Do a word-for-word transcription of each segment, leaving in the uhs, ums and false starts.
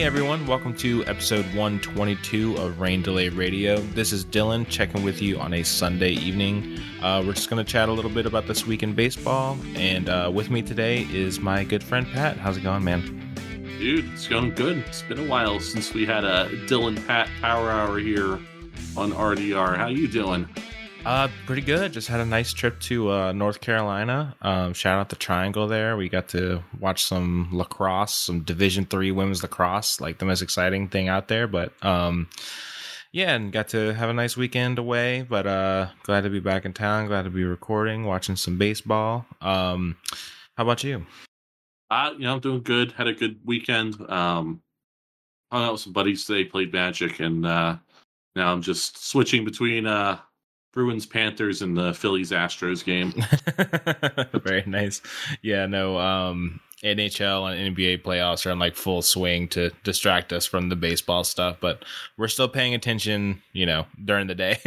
Hey everyone, welcome to episode one twenty-two of Rain Delay Radio. This is Dylan checking with you on a Sunday evening. Uh, we're just going to chat a little bit about this week in baseball, and uh, with me today is my good friend Pat. How's it going, man? Dude, it's going good. It's been a while since we had a Dylan Pat Power Hour here on R D R. How you doing? Uh, pretty good. Just had a nice trip to uh, North Carolina. Um, shout out the Triangle there. We got to watch some lacrosse, some Division three women's lacrosse, like the most exciting thing out there. But um, yeah, and got to have a nice weekend away. But uh, glad to be back in town. Glad to be recording, watching some baseball. Um, how about you? Uh, you know, I'm doing good. Had a good weekend. Um, hung out with some buddies today, played Magic, and uh, now I'm just switching between. Uh, Bruins, Panthers, and the Phillies, Astros game. Very nice. Yeah, no, um, N H L and N B A playoffs are in like full swing to distract us from the baseball stuff, but we're still paying attention, you know, during the day.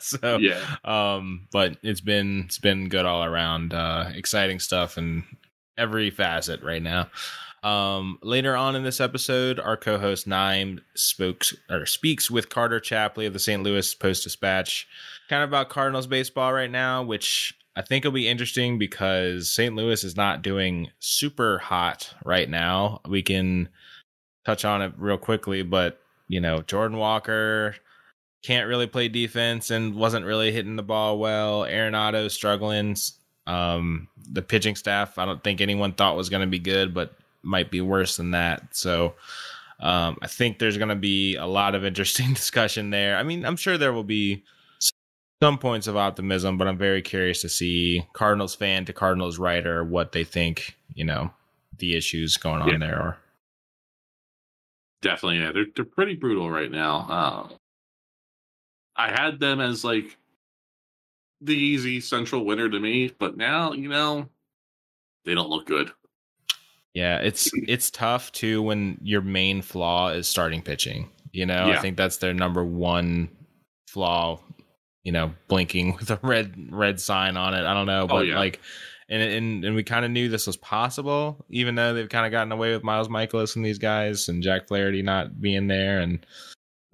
So, yeah. Um, but it's been it's been good all around. Uh, exciting stuff in every facet right now. Um, later on in this episode, our co-host Naim spoke, or speaks with Carter Chapley of the Saint Louis Post-Dispatch, kind of about Cardinals baseball right now, which I think will be interesting because Saint Louis is not doing super hot right now. We can touch on it real quickly, but, you know, Jordan Walker can't really play defense and wasn't really hitting the ball well. Arenado struggling. Um, the pitching staff, I don't think anyone thought was going to be good, but might be worse than that. So um, I think there's going to be a lot of interesting discussion there. I mean, I'm sure there will be some points of optimism, but I'm very curious to see Cardinals fan to Cardinals writer, what they think, you know, the issues going on yeah. there are. Definitely. Yeah. They're, they're pretty brutal right now. Uh, I had them as like the easy central winner to me, but now, you know, they don't look good. Yeah, it's it's tough, too, when your main flaw is starting pitching. You know, yeah. I think that's their number one flaw, you know, blinking with a red red sign on it. I don't know. But oh, yeah. like, and, and, and we kind of knew this was possible, even though they've kind of gotten away with Miles Michaelis and these guys and Jack Flaherty not being there. And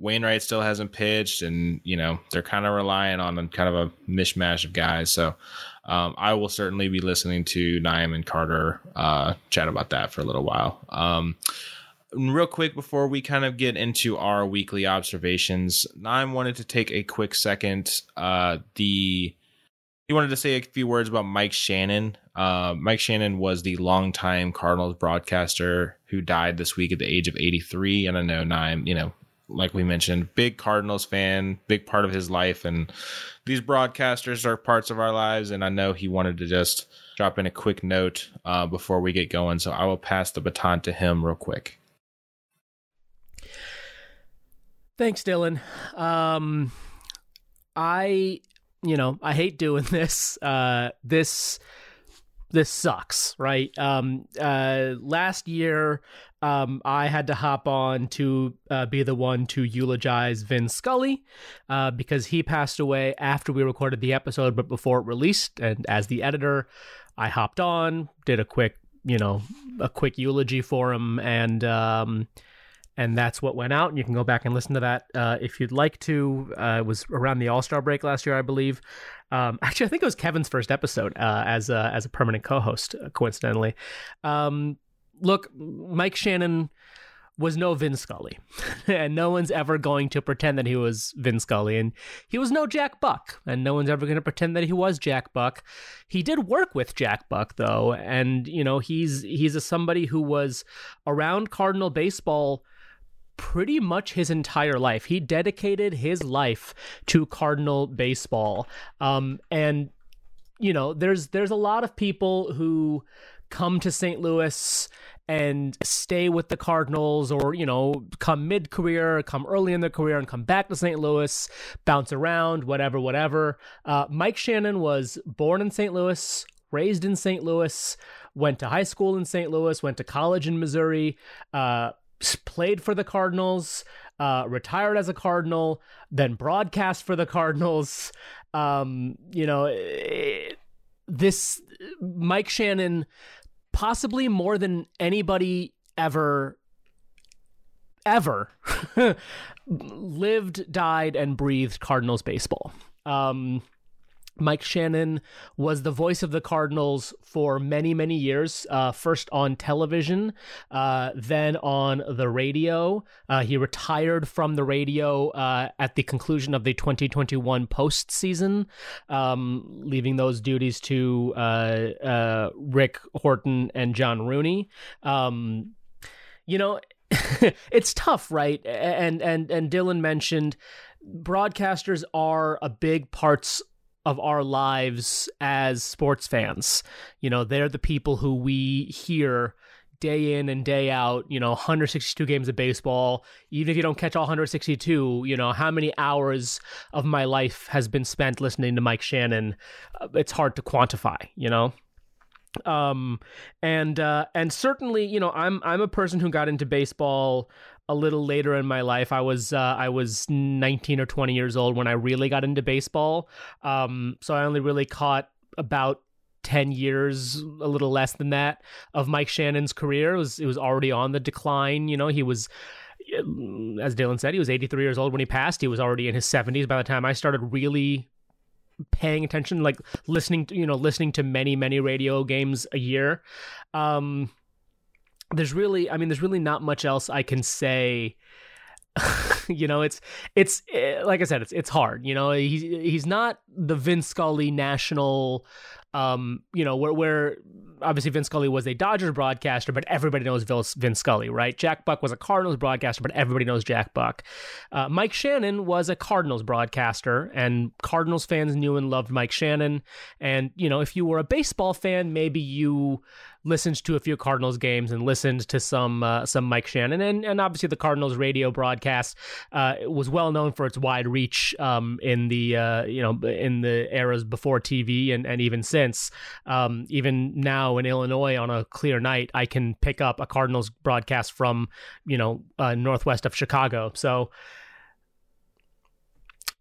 Wainwright still hasn't pitched. And, you know, they're kind of relying on kind of a mishmash of guys. So. Um, I will certainly be listening to Naim and Carter uh, chat about that for a little while. Um, real quick, before we kind of get into our weekly observations, Naim wanted to take a quick second. Uh, the he wanted to say a few words about Mike Shannon. Uh, Mike Shannon was the longtime Cardinals broadcaster who died this week at the age of eighty-three. And I know Naim, you know, like we mentioned, big Cardinals fan, big part of his life. And these broadcasters are parts of our lives. And I know he wanted to just drop in a quick note uh, before we get going. So I will pass the baton to him real quick. Thanks, Dylan. Um, I, you know, I hate doing this. Uh, this, this sucks, right? Um, uh, last year, Um, I had to hop on to uh, be the one to eulogize Vin Scully uh, because he passed away after we recorded the episode, but before it released. And as the editor, I hopped on, did a quick, you know, a quick eulogy for him. And um, and that's what went out. And you can go back and listen to that uh, if you'd like to. Uh, it was around the All-Star break last year, I believe. Um, actually, I think it was Kevin's first episode uh, as, a, as a permanent co-host, uh, coincidentally. Um Look, Mike Shannon was no Vin Scully, and no one's ever going to pretend that he was Vin Scully, and he was no Jack Buck, and no one's ever going to pretend that he was Jack Buck. He did work with Jack Buck, though, and, you know, he's he's a somebody who was around Cardinal baseball pretty much his entire life. He dedicated his life to Cardinal baseball, um, and, you know, there's there's a lot of people who come to Saint Louis and stay with the Cardinals, or, you know, come mid-career, come early in their career and come back to Saint Louis, bounce around, whatever, whatever. Uh, Mike Shannon was born in Saint Louis, raised in Saint Louis, went to high school in Saint Louis, went to college in Missouri, uh, played for the Cardinals, uh, retired as a Cardinal, then broadcast for the Cardinals. Um, you know, it, this Mike Shannon, possibly more than anybody ever ever lived, died, and breathed Cardinals baseball. Um, Mike Shannon was the voice of the Cardinals for many, many years, uh, first on television, uh, then on the radio. Uh, he retired from the radio uh, at the conclusion of the twenty twenty-one postseason, um, leaving those duties to uh, uh, Rick Horton and John Rooney. Um, you know, it's tough, right? And, and, and Dylan mentioned broadcasters are a big parts of our lives as sports fans. You know, they're the people who we hear day in and day out, you know, one hundred sixty-two games of baseball. Even if you don't catch all one hundred sixty-two, you know, how many hours of my life has been spent listening to Mike Shannon? It's hard to quantify, you know? Um, and, uh, and certainly, you know, I'm, I'm a person who got into baseball a little later in my life. I was uh, I was nineteen or twenty years old when I really got into baseball. Um, so I only really caught about ten years, a little less than that, of Mike Shannon's career. It was, it was already on the decline. You know, he was, as Dylan said, he was eighty-three years old when he passed. He was already in his seventies by the time I started really paying attention, like listening to, you know, listening to many, many radio games a year. Um, There's really, I mean, there's really not much else I can say. You know, it's, it's it, like I said, it's, it's hard. You know, he's, he's not the Vin Scully national, um, you know, where, where obviously Vin Scully was a Dodgers broadcaster, but everybody knows Vin Scully, right? Jack Buck was a Cardinals broadcaster, but everybody knows Jack Buck. Uh, Mike Shannon was a Cardinals broadcaster, and Cardinals fans knew and loved Mike Shannon. And, you know, if you were a baseball fan, maybe you listened to a few Cardinals games and listened to some uh, some Mike Shannon. And, and obviously the Cardinals radio broadcast uh, was well known for its wide reach um, in the, uh, you know, in the eras before T V and, and even since. Um, even now in Illinois on a clear night, I can pick up a Cardinals broadcast from, you know, uh, northwest of Chicago. So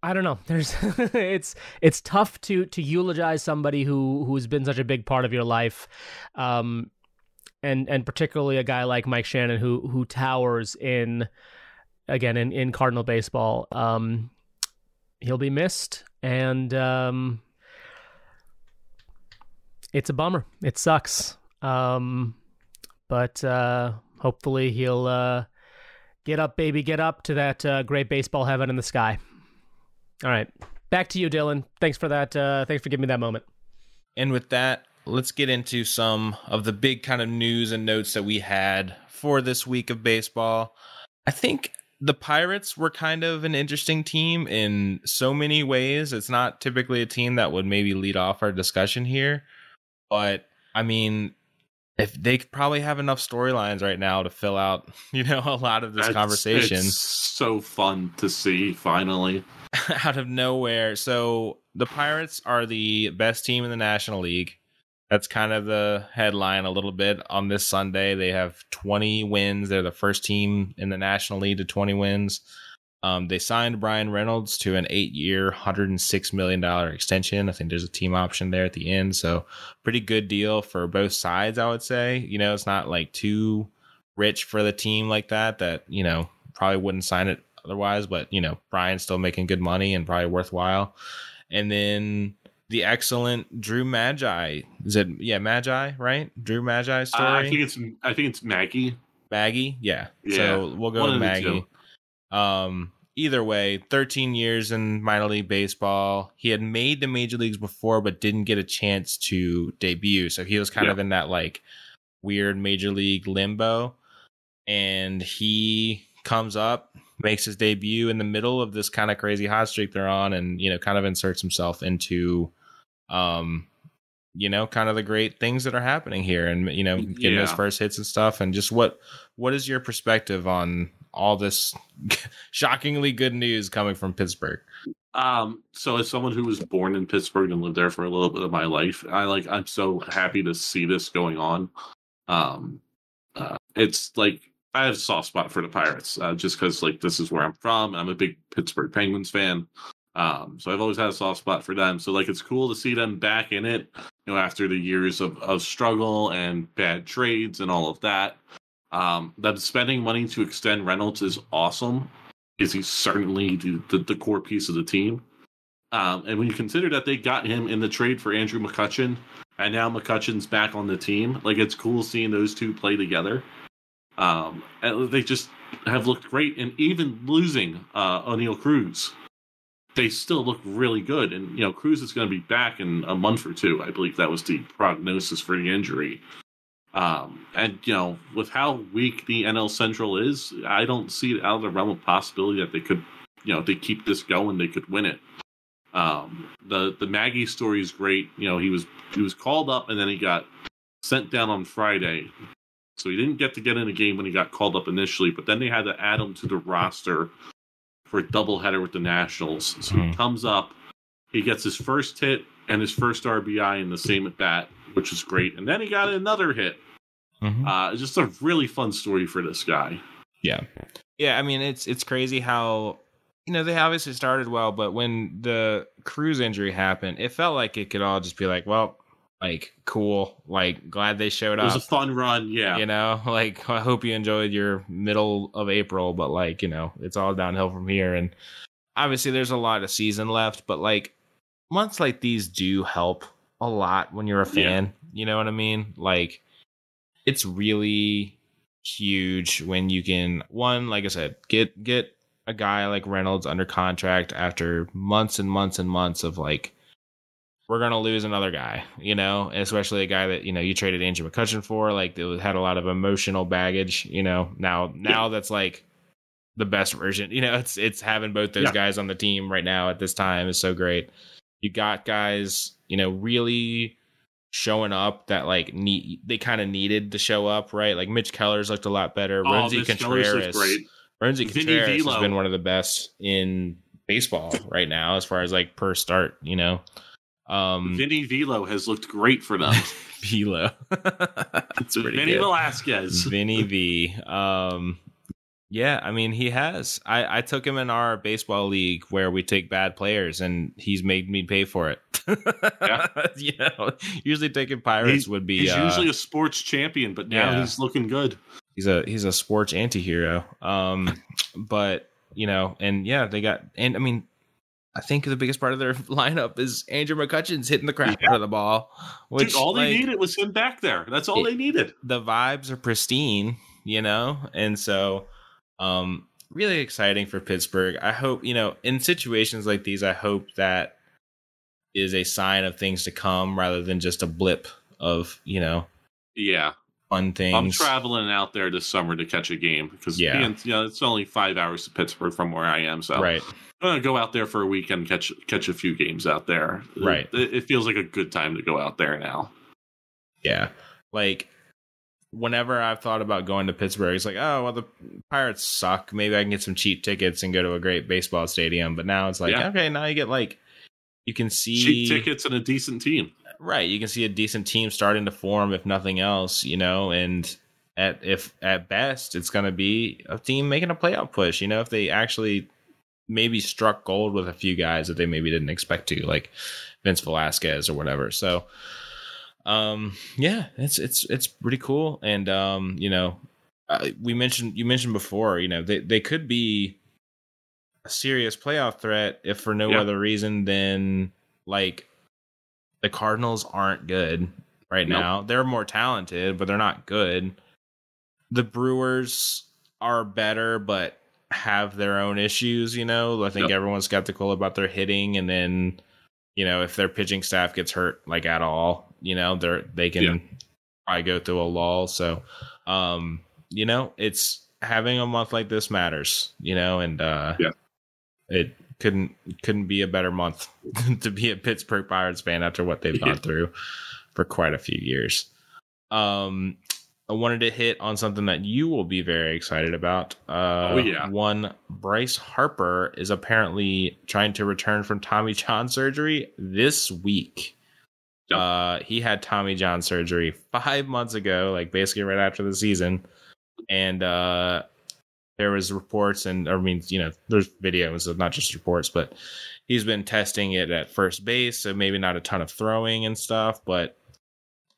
I don't know. There's it's it's tough to to eulogize somebody who who's been such a big part of your life, um, and and particularly a guy like Mike Shannon who who towers in again in, in Cardinal baseball. Um, he'll be missed, and um, it's a bummer. It sucks, um, but uh, hopefully he'll uh, get up, baby, get up to that uh, great baseball heaven in the sky. All right. Back to you, Dylan. Thanks for that. Uh, thanks for giving me that moment. And with that, let's get into some of the big kind of news and notes that we had for this week of baseball. I think the Pirates were kind of an interesting team in so many ways. It's not typically a team that would maybe lead off our discussion here. But, I mean, if they could probably have enough storylines right now to fill out, you know, a lot of this it's, conversation. It's so fun to see, finally. Out of nowhere. So the Pirates are the best team in the National League. That's kind of the headline a little bit on this Sunday. They have twenty wins. They're the first team in the National League to twenty wins. Um, they signed Brian Reynolds to an eight-year, one hundred six million dollars extension. I think there's a team option there at the end. So pretty good deal for both sides, I would say. You know, it's not like too rich for the team like that, that, you know, probably wouldn't sign it otherwise, but you know, Brian's still making good money and probably worthwhile. And then the excellent Drew Maggi. Is it yeah, Maggi, right? Drew Maggi story. Uh, I think it's I think it's Maggi. Maggi, yeah. yeah. So we'll go One to Maggi. Um, either way, thirteen years in minor league baseball. He had made the major leagues before, but didn't get a chance to debut. So he was kind yeah. of in that like weird major league limbo, and he comes up, makes his debut in the middle of this kind of crazy hot streak they're on, and, you know, kind of inserts himself into, um, you know, kind of the great things that are happening here, and, you know, getting yeah. his first hits and stuff. And just what, what is your perspective on all this shockingly good news coming from Pittsburgh? Um, so as someone who was born in Pittsburgh and lived there for a little bit of my life, I like, I'm so happy to see this going on. Um, uh, it's like, I have a soft spot for the Pirates uh, just because, like, this is where I'm from. I'm a big Pittsburgh Penguins fan, um, so I've always had a soft spot for them. So, like, it's cool to see them back in it, you know, after the years of, of struggle and bad trades and all of that. Um, that spending money to extend Reynolds is awesome, because he's certainly the, the, the core piece of the team. Um, and when you consider that they got him in the trade for Andrew McCutcheon, and now McCutcheon's back on the team, like, it's cool seeing those two play together. Um, and they just have looked great, and even losing uh, O'Neill Cruz, they still look really good. And, you know, Cruz is going to be back in a month or two. I believe that was the prognosis for the injury. Um, and, you know, with how weak the N L Central is, I don't see it out of the realm of possibility that they could, you know, if they keep this going, they could win it. Um, the the Maggi story is great. You know, he was he was called up and then he got sent down on Friday, so he didn't get to get in a game when he got called up initially. But then they had to add him to the roster for a doubleheader with the Nationals. So he comes up, he gets his first hit and his first R B I in the same at bat, which was great. And then he got another hit. Mm-hmm. Uh, just a really fun story for this guy. Yeah, yeah. I mean, it's it's crazy how, you know, they obviously started well, but when the Cruz injury happened, it felt like it could all just be like, well, like, cool, like, glad they showed up. It was up. A fun run, yeah. You know, like, I hope you enjoyed your middle of April, but, like, you know, it's all downhill from here. And obviously there's a lot of season left, but, like, months like these do help a lot when you're a fan. Yeah. You know what I mean? Like, it's really huge when you can, one, like I said, get get. a guy like Reynolds under contract after months and months and months of, like, we're going to lose another guy, you know, and especially a guy that, you know, you traded Andrew McCutcheon for, like, it had a lot of emotional baggage, you know, now, now yeah. That's like the best version, you know, it's, it's having both those yeah. guys on the team right now at this time is so great. You got guys, you know, really showing up that, like, need, they kind of needed to show up, right? Like, Mitch Keller's looked a lot better. Oh, Renzi Contreras. Renzi Contreras has been one of the best in baseball right now, as far as, like, per start, you know. Um, Vinny Velo has looked great for them. Velo. That's pretty Vinny good. Vinny Velasquez. Vinny V. Um, yeah, I mean, he has. I, I took him in our baseball league where we take bad players, and he's made me pay for it. Yeah. You know, usually taking Pirates he, would be... He's uh, usually a sports champion, but now yeah. he's looking good. He's a he's a sports antihero. Um, but, you know, and yeah, they got, and I mean, I think the biggest part of their lineup is Andrew McCutcheon's hitting the crap yeah. out of the ball. Which, dude, all, like, they needed was him back there. That's all it, they needed. The vibes are pristine, you know, and so um, really exciting for Pittsburgh. I hope, you know, in situations like these, I hope that is a sign of things to come rather than just a blip of, you know, yeah. fun things. I'm traveling out there this summer to catch a game because yeah. being, you know, it's only five hours to Pittsburgh from where I am. So right. I'm going to go out there for a weekend, catch catch a few games out there. Right. It, it feels like a good time to go out there now. Yeah. Like, whenever I've thought about going to Pittsburgh, it's like, oh, well, the Pirates suck. Maybe I can get some cheap tickets and go to a great baseball stadium. But now it's like, yeah. okay, now you get, like, you can see cheap tickets and a decent team. Right, you can see a decent team starting to form, if nothing else, you know, and at if at best, it's going to be a team making a playoff push, you know, if they actually maybe struck gold with a few guys that they maybe didn't expect to, like Vince Velasquez or whatever. So, um, yeah, it's it's it's pretty cool, and um, you know, we mentioned you mentioned before, you know, they they could be a serious playoff threat if for no yeah. other reason than, like, the Cardinals aren't good right nope. now. They're more talented, but they're not good. The Brewers are better, but have their own issues, you know? I think yep. everyone's skeptical about their hitting. And then, you know, if their pitching staff gets hurt, like, at all, you know, they're, they can yeah. probably go through a lull. So, um, you know, it's having a month like this matters, you know, and uh, yeah. it, Couldn't couldn't be a better month to be a Pittsburgh Pirates fan after what they've gone through for quite a few years. Um, I wanted to hit on something that you will be very excited about. Uh, oh, yeah. One, Bryce Harper is apparently trying to return from Tommy John surgery this week. Yep. Uh, he had Tommy John surgery five months ago, like basically right after the season. And uh there was reports and, I mean, you know, there's videos of not just reports, but he's been testing it at first base. So maybe not a ton of throwing and stuff, but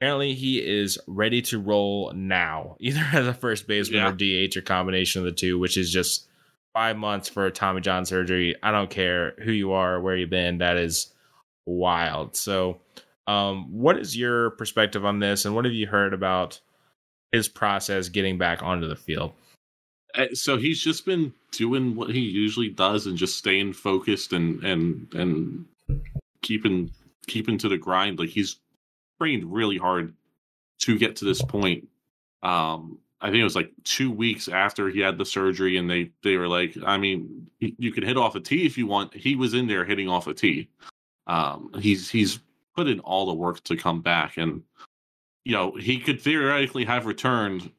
Apparently, he is ready to roll now, either as a first baseman yeah. or D H, or combination of the two, which is just five months for Tommy John surgery. I don't care who you are, where you've been. That is wild. So um, what is your perspective on this? And what have you heard about his process getting back onto the field? So he's just been doing what he usually does and just staying focused and and and keeping keeping to the grind. Like, he's trained really hard to get to this point. Um, I think it was like two weeks after he had the surgery, and they they were like, I mean, you can hit off a tee if you want. He was in there hitting off a tee. Um, he's he's put in all the work to come back, and you know he could theoretically have returned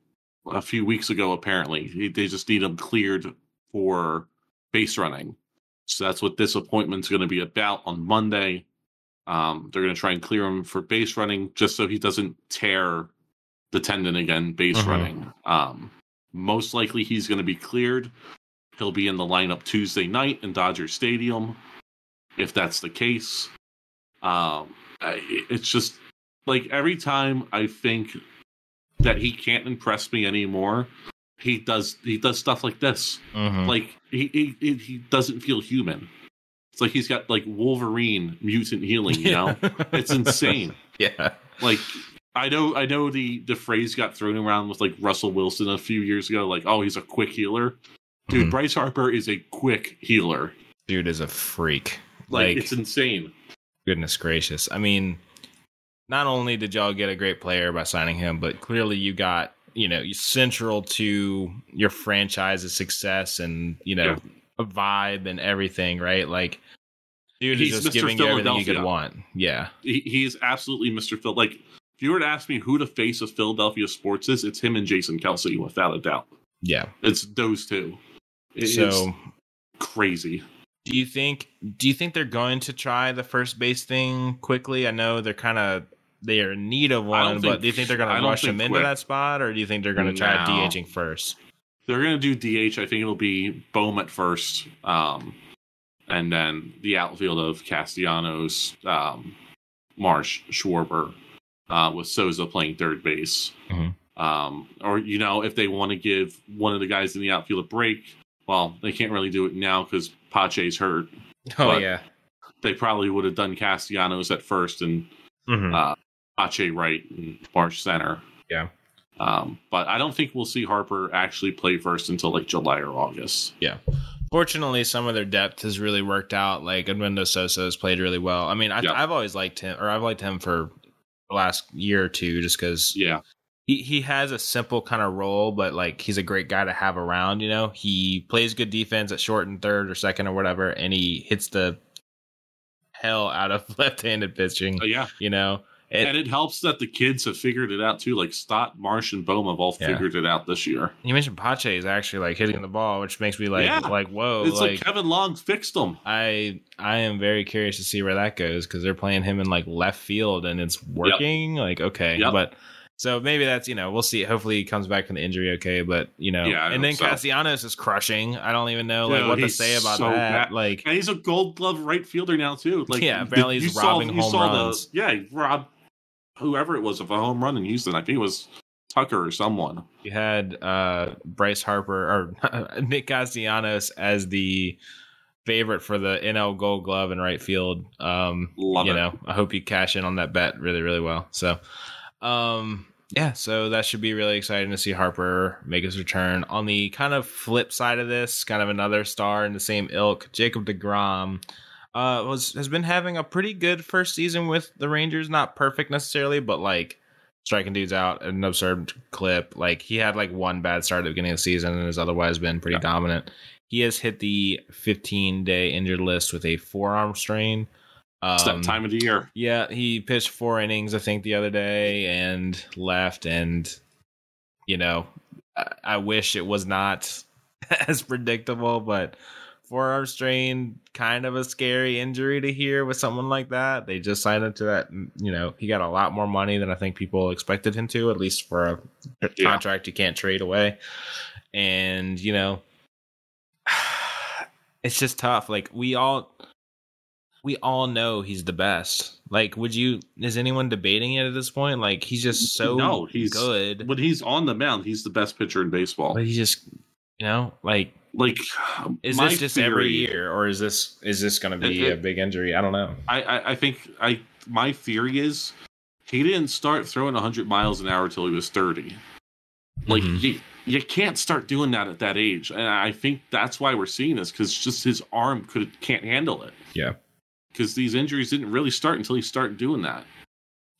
a few weeks ago. Apparently, he, they just need him cleared for base running. So that's what this appointment's going to be about on Monday. Um, they're going to try and clear him for base running just so he doesn't tear the tendon again, base uh-huh. running. Um, most likely he's going to be cleared. He'll be in the lineup Tuesday night in Dodger Stadium, if that's the case. Um, it's just like every time I think that he can't impress me anymore, he does, he does stuff like this. Uh-huh. Like he, he, he doesn't feel human. It's like he's got like Wolverine mutant healing, you know? Yeah. It's insane. Yeah. Like I know I know the, the phrase got thrown around with like Russell Wilson a few years ago, like, oh, he's a quick healer. Dude, mm-hmm. Bryce Harper is a quick healer. Dude is a freak. Like, like it's insane. Goodness gracious. I mean, not only did y'all get a great player by signing him, but clearly you got, you know, central to your franchise's success and, you know, yeah. a vibe and everything, right? Like, dude is just Mister giving you everything you could want. Yeah. He, he is absolutely Mister Phil. Like, if you were to ask me who the face of Philadelphia sports is, it's him and Jason Kelsey, without a doubt. Yeah. It's those two. It, so, it's crazy. Do you think, do you think they're going to try the first base thing quickly? I know they're kind of, they are in need of one, think, but do you think they're going to rush him quick. into that spot, or do you think they're going to try no. DHing first? They're going to do D H. I think it'll be Bohm at first, um, and then the outfield of Castellanos, um, Marsh, Schwarber, uh, with Souza playing third base. Mm-hmm. Um, or, you know, if they want to give one of the guys in the outfield a break, well, they can't really do it now because Pache's hurt. Oh, but yeah. They probably would have done Castellanos at first and mm-hmm. uh, Pache right and Marsh center. Yeah. Um, but I don't think we'll see Harper actually play first until like July or August. Yeah. Fortunately, some of their depth has really worked out. Like Edmundo Sosa has played really well. I mean, I, yep. I've always liked him, or I've liked him for the last year or two, just because yeah. he, he has a simple kind of role, but like he's a great guy to have around. You know, he plays good defense at short and third or second or whatever, and he hits the hell out of left-handed pitching. Oh, yeah. You know? It, and it helps that the kids have figured it out, too. Like, Stott, Marsh, and Bohm have all yeah. figured it out this year. You mentioned Pache is actually, like, hitting the ball, which makes me, like, yeah. like whoa. It's like, like Kevin Long fixed him. I I am very curious to see where that goes, because they're playing him in, like, left field, and it's working. Yep. Like, okay. Yep. But so maybe that's, you know, we'll see. Hopefully he comes back from the injury okay, but, you know. Yeah, and then so. Castellanos is crushing. I don't even know, like, Dude, what to say about so that. Bad. Like, and he's a gold glove right fielder now, too. Like, yeah, apparently he's robbing saw, home saw runs. The, yeah, he robbed whoever it was of a home run in Houston. I think it was Tucker or someone. You had uh, Bryce Harper or Nick Castellanos as the favorite for the N L Gold Glove in right field. Um, Love you it. know, I hope you cash in on that bet really, really well. So, um, yeah, so that should be really exciting to see Harper make his return. On the kind of flip side of this, kind of another star in the same ilk, Jacob DeGrom. Uh, was has been having a pretty good first season with the Rangers. Not perfect necessarily, but like striking dudes out at an absurd clip. Like he had like one bad start at the beginning of the season and has otherwise been pretty yeah. dominant. He has hit the fifteen-day injured list with a forearm strain. Um, it's that time of the year. Yeah, he pitched four innings, I think, the other day and left. And you know, I, I wish it was not as predictable, but. Forearm strain, kind of a scary injury to hear with someone like that. They just signed him to that. You know, he got a lot more money than I think people expected him to, at least for a yeah. contract you can't trade away. And, you know, it's just tough. Like we all, we all know he's the best. Like, would you? Is anyone debating it at this point? Like, he's just so no, he's, good. When he's on the mound, he's the best pitcher in baseball. But he just, you know, like, like is this just theory, every year, or is this is this going to be it, a big injury? I don't know. I, I, I think I my theory is he didn't start throwing one hundred miles an hour till he was thirty. Like, mm-hmm. you, you can't start doing that at that age. And I think that's why we're seeing this, because just his arm could, can't handle it. Yeah. Because these injuries didn't really start until he started doing that.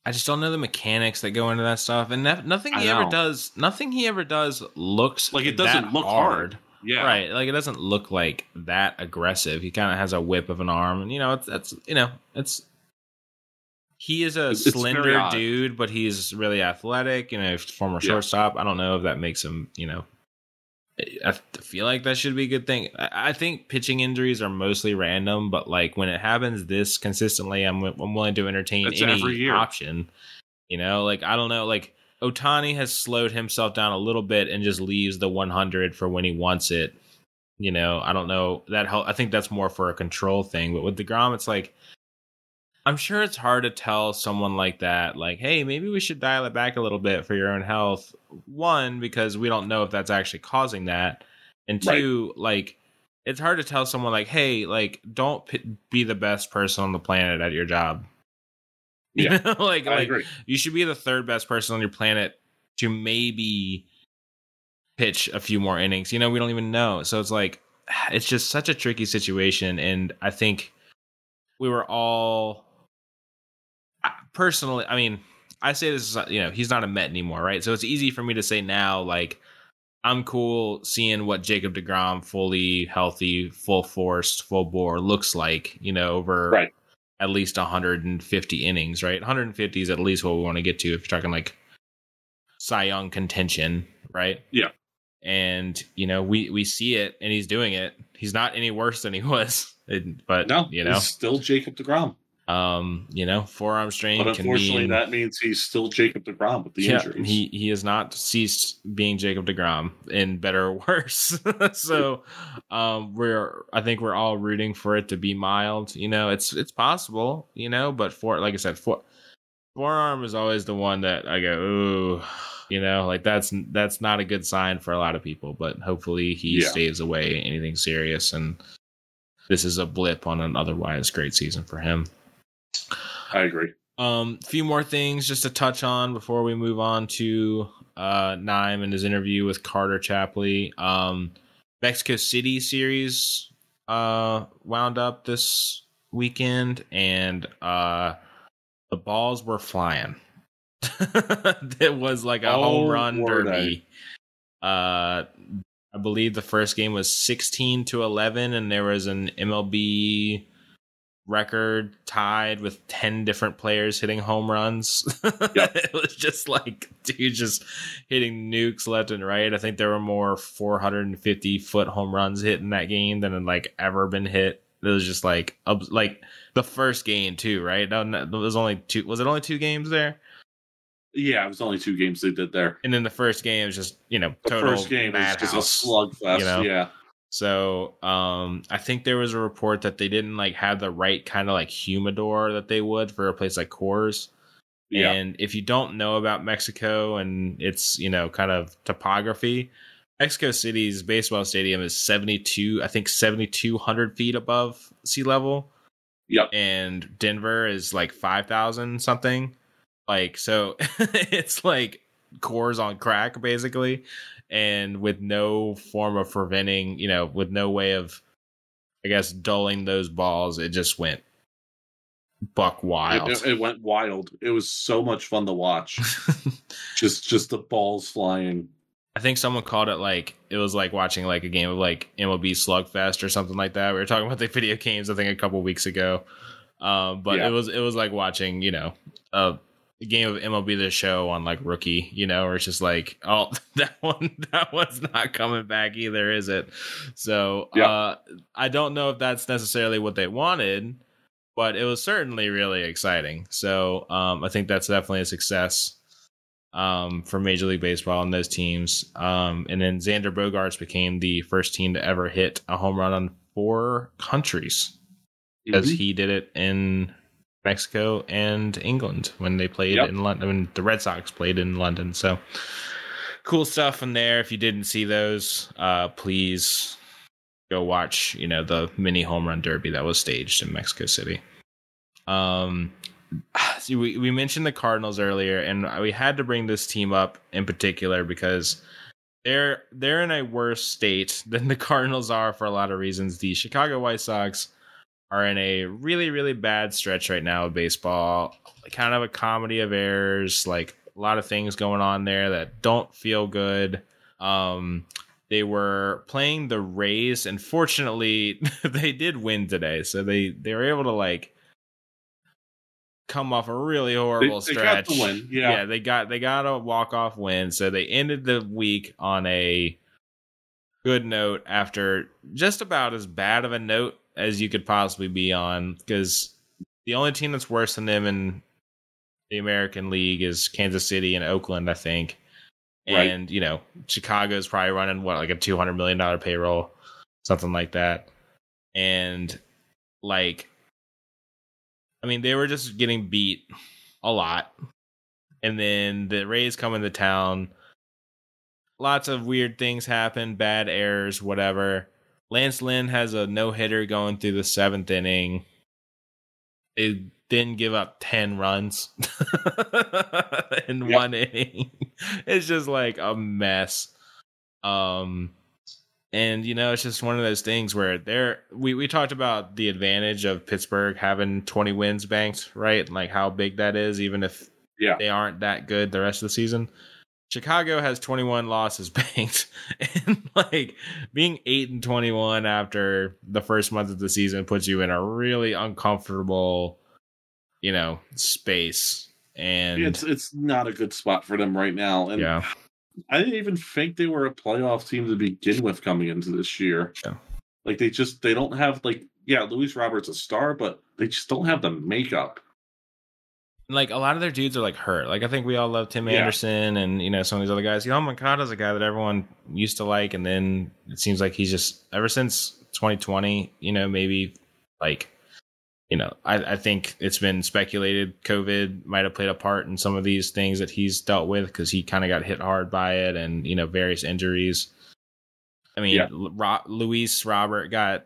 I just don't know the mechanics that go into that stuff. And that, nothing he ever does, nothing he ever does looks like it doesn't look hard. hard. Yeah. Right. Like, it doesn't look like that aggressive. He kind of has a whip of an arm. And, you know, it's, that's, you know, it's, he is a it's slender dude, but he's really athletic. You know, former yeah. shortstop. I don't know if that makes him, you know, I feel like that should be a good thing. I think pitching injuries are mostly random, but like when it happens this consistently, I'm, I'm willing to entertain That's any option. You know, like, I don't know, like Otani has slowed himself down a little bit and just leaves the one hundred for when he wants it. You know, I don't know that. I think that's more for a control thing. But with DeGrom, it's like, I'm sure it's hard to tell someone like that, like, hey, maybe we should dial it back a little bit for your own health. One, because we don't know if that's actually causing that. And two, right. like, it's hard to tell someone like, hey, like, don't p- be the best person on the planet at your job. Yeah, you know? like, I like agree. You should be the third best person on your planet to maybe pitch a few more innings. You know, we don't even know. So it's like, it's just such a tricky situation. And I think we were all... Personally, I mean, I say this, is, you know, he's not a Met anymore, right? So it's easy for me to say now, like, I'm cool seeing what Jacob DeGrom fully healthy, full force, full bore looks like, you know, over right. at least one hundred fifty innings, right? one hundred fifty is at least what we want to get to if you're talking like Cy Young contention, right? Yeah. And, you know, we, we see it and he's doing it. He's not any worse than he was, but, no, you know, he's still Jacob DeGrom. Um, you know, forearm strain. But unfortunately, mean, that means he's still Jacob DeGrom with the yeah, injuries. He he has not ceased being Jacob DeGrom, in better or worse. So, um, we're I think we're all rooting for it to be mild. You know, it's it's possible. You know, but for like I said, for, forearm is always the one that I go, ooh, you know, like that's that's not a good sign for a lot of people. But hopefully, he yeah. stays away anything serious, and this is a blip on an otherwise great season for him. I agree. Um, a few more things just to touch on before we move on to uh, Naim and his interview with Carter Chapley. Um, Mexico City series uh, wound up this weekend, and uh, the balls were flying. It was like a oh, home run derby. Uh, I believe the first game was sixteen to eleven, and there was an M L B record tied with ten different players hitting home runs. Yep. It was just like, dude, just hitting nukes left and right. I think there were more four hundred fifty foot home runs hit in that game than had like ever been hit. It was just like, like the first game too, right? That was only two. Was it only two games there? Yeah, it was only two games they did there. And then the first game it was just, you know, the total first game was just a slugfest. You know? Yeah. So um, I think there was a report that they didn't like have the right kind of like humidor that they would for a place like Coors. Yeah. And if you don't know about Mexico and its, you know, kind of topography, Mexico City's baseball stadium is seventy-two, I think seventy-two hundred feet above sea level. Yep. And Denver is like five thousand something. Like, so it's like Coors on crack, basically. And with no form of preventing, you know, with no way of, I guess, dulling those balls, it just went buck wild. It, it went wild. It was so much fun to watch. just, just the balls flying. I think someone called it like, it was like watching like a game of like M L B Slugfest or something like that. We were talking about the video games, I think, a couple weeks ago. Um, but yeah. it was, it was like watching, you know, a game of M L B The Show on like Rookie, you know, or it's just like, oh, that one that one's not coming back either, is it? So yeah. uh I don't know if that's necessarily what they wanted, but it was certainly really exciting. So um I think that's definitely a success um for Major League Baseball and those teams. Um and then Xander Bogaerts became the first team to ever hit a home run on four countries. because mm-hmm. he did it in Mexico and England when they played yep. in London, when the Red Sox played in London. So cool stuff in there. If you didn't see those, uh, please go watch, you know, the mini home run derby that was staged in Mexico City. Um, see, we, we mentioned the Cardinals earlier, and we had to bring this team up in particular because they're, they're in a worse state than the Cardinals are for a lot of reasons. The Chicago White Sox are in a really, really bad stretch right now of baseball, kind of a comedy of errors, like a lot of things going on there that don't feel good. Um, they were playing the Rays, and fortunately they did win today. So they, they were able to like, come off a really horrible they, they stretch. Got the win. Yeah. yeah, they got they got a walk-off win. So they ended the week on a good note after just about as bad of a note as you could possibly be on, because the only team that's worse than them in the American League is Kansas City and Oakland, I think. Right. And, you know, Chicago's probably running, what, like a two hundred million dollars payroll, something like that. And, like... I mean, they were just getting beat a lot. And then the Rays come into town. Lots of weird things happen, bad errors, whatever. Lance Lynn has a no-hitter going through the seventh inning. They didn't give up ten runs in yep. one inning. It's just like a mess. Um, And, you know, it's just one of those things where they're, we, we talked about the advantage of Pittsburgh having twenty wins banked, right? Like how big that is, even if yeah. they aren't that good the rest of the season. Chicago has twenty-one losses banked. And, like, being eight and twenty-one after the first month of the season puts you in a really uncomfortable, you know, space. And it's, it's not a good spot for them right now. And yeah. I didn't even think they were a playoff team to begin with coming into this year. Yeah. Like, they just, they don't have, like, yeah, Luis Roberts a star, but they just don't have the makeup. Like, a lot of their dudes are, like, hurt. Like, I think we all love Tim yeah. Anderson and, you know, some of these other guys. You know, Moncada's a guy that everyone used to like, and then it seems like he's just, ever since twenty twenty, you know, maybe, like, you know, I, I think it's been speculated COVID might have played a part in some of these things that he's dealt with, because he kind of got hit hard by it and, you know, various injuries. I mean, yeah. Ro- Luis Robert got,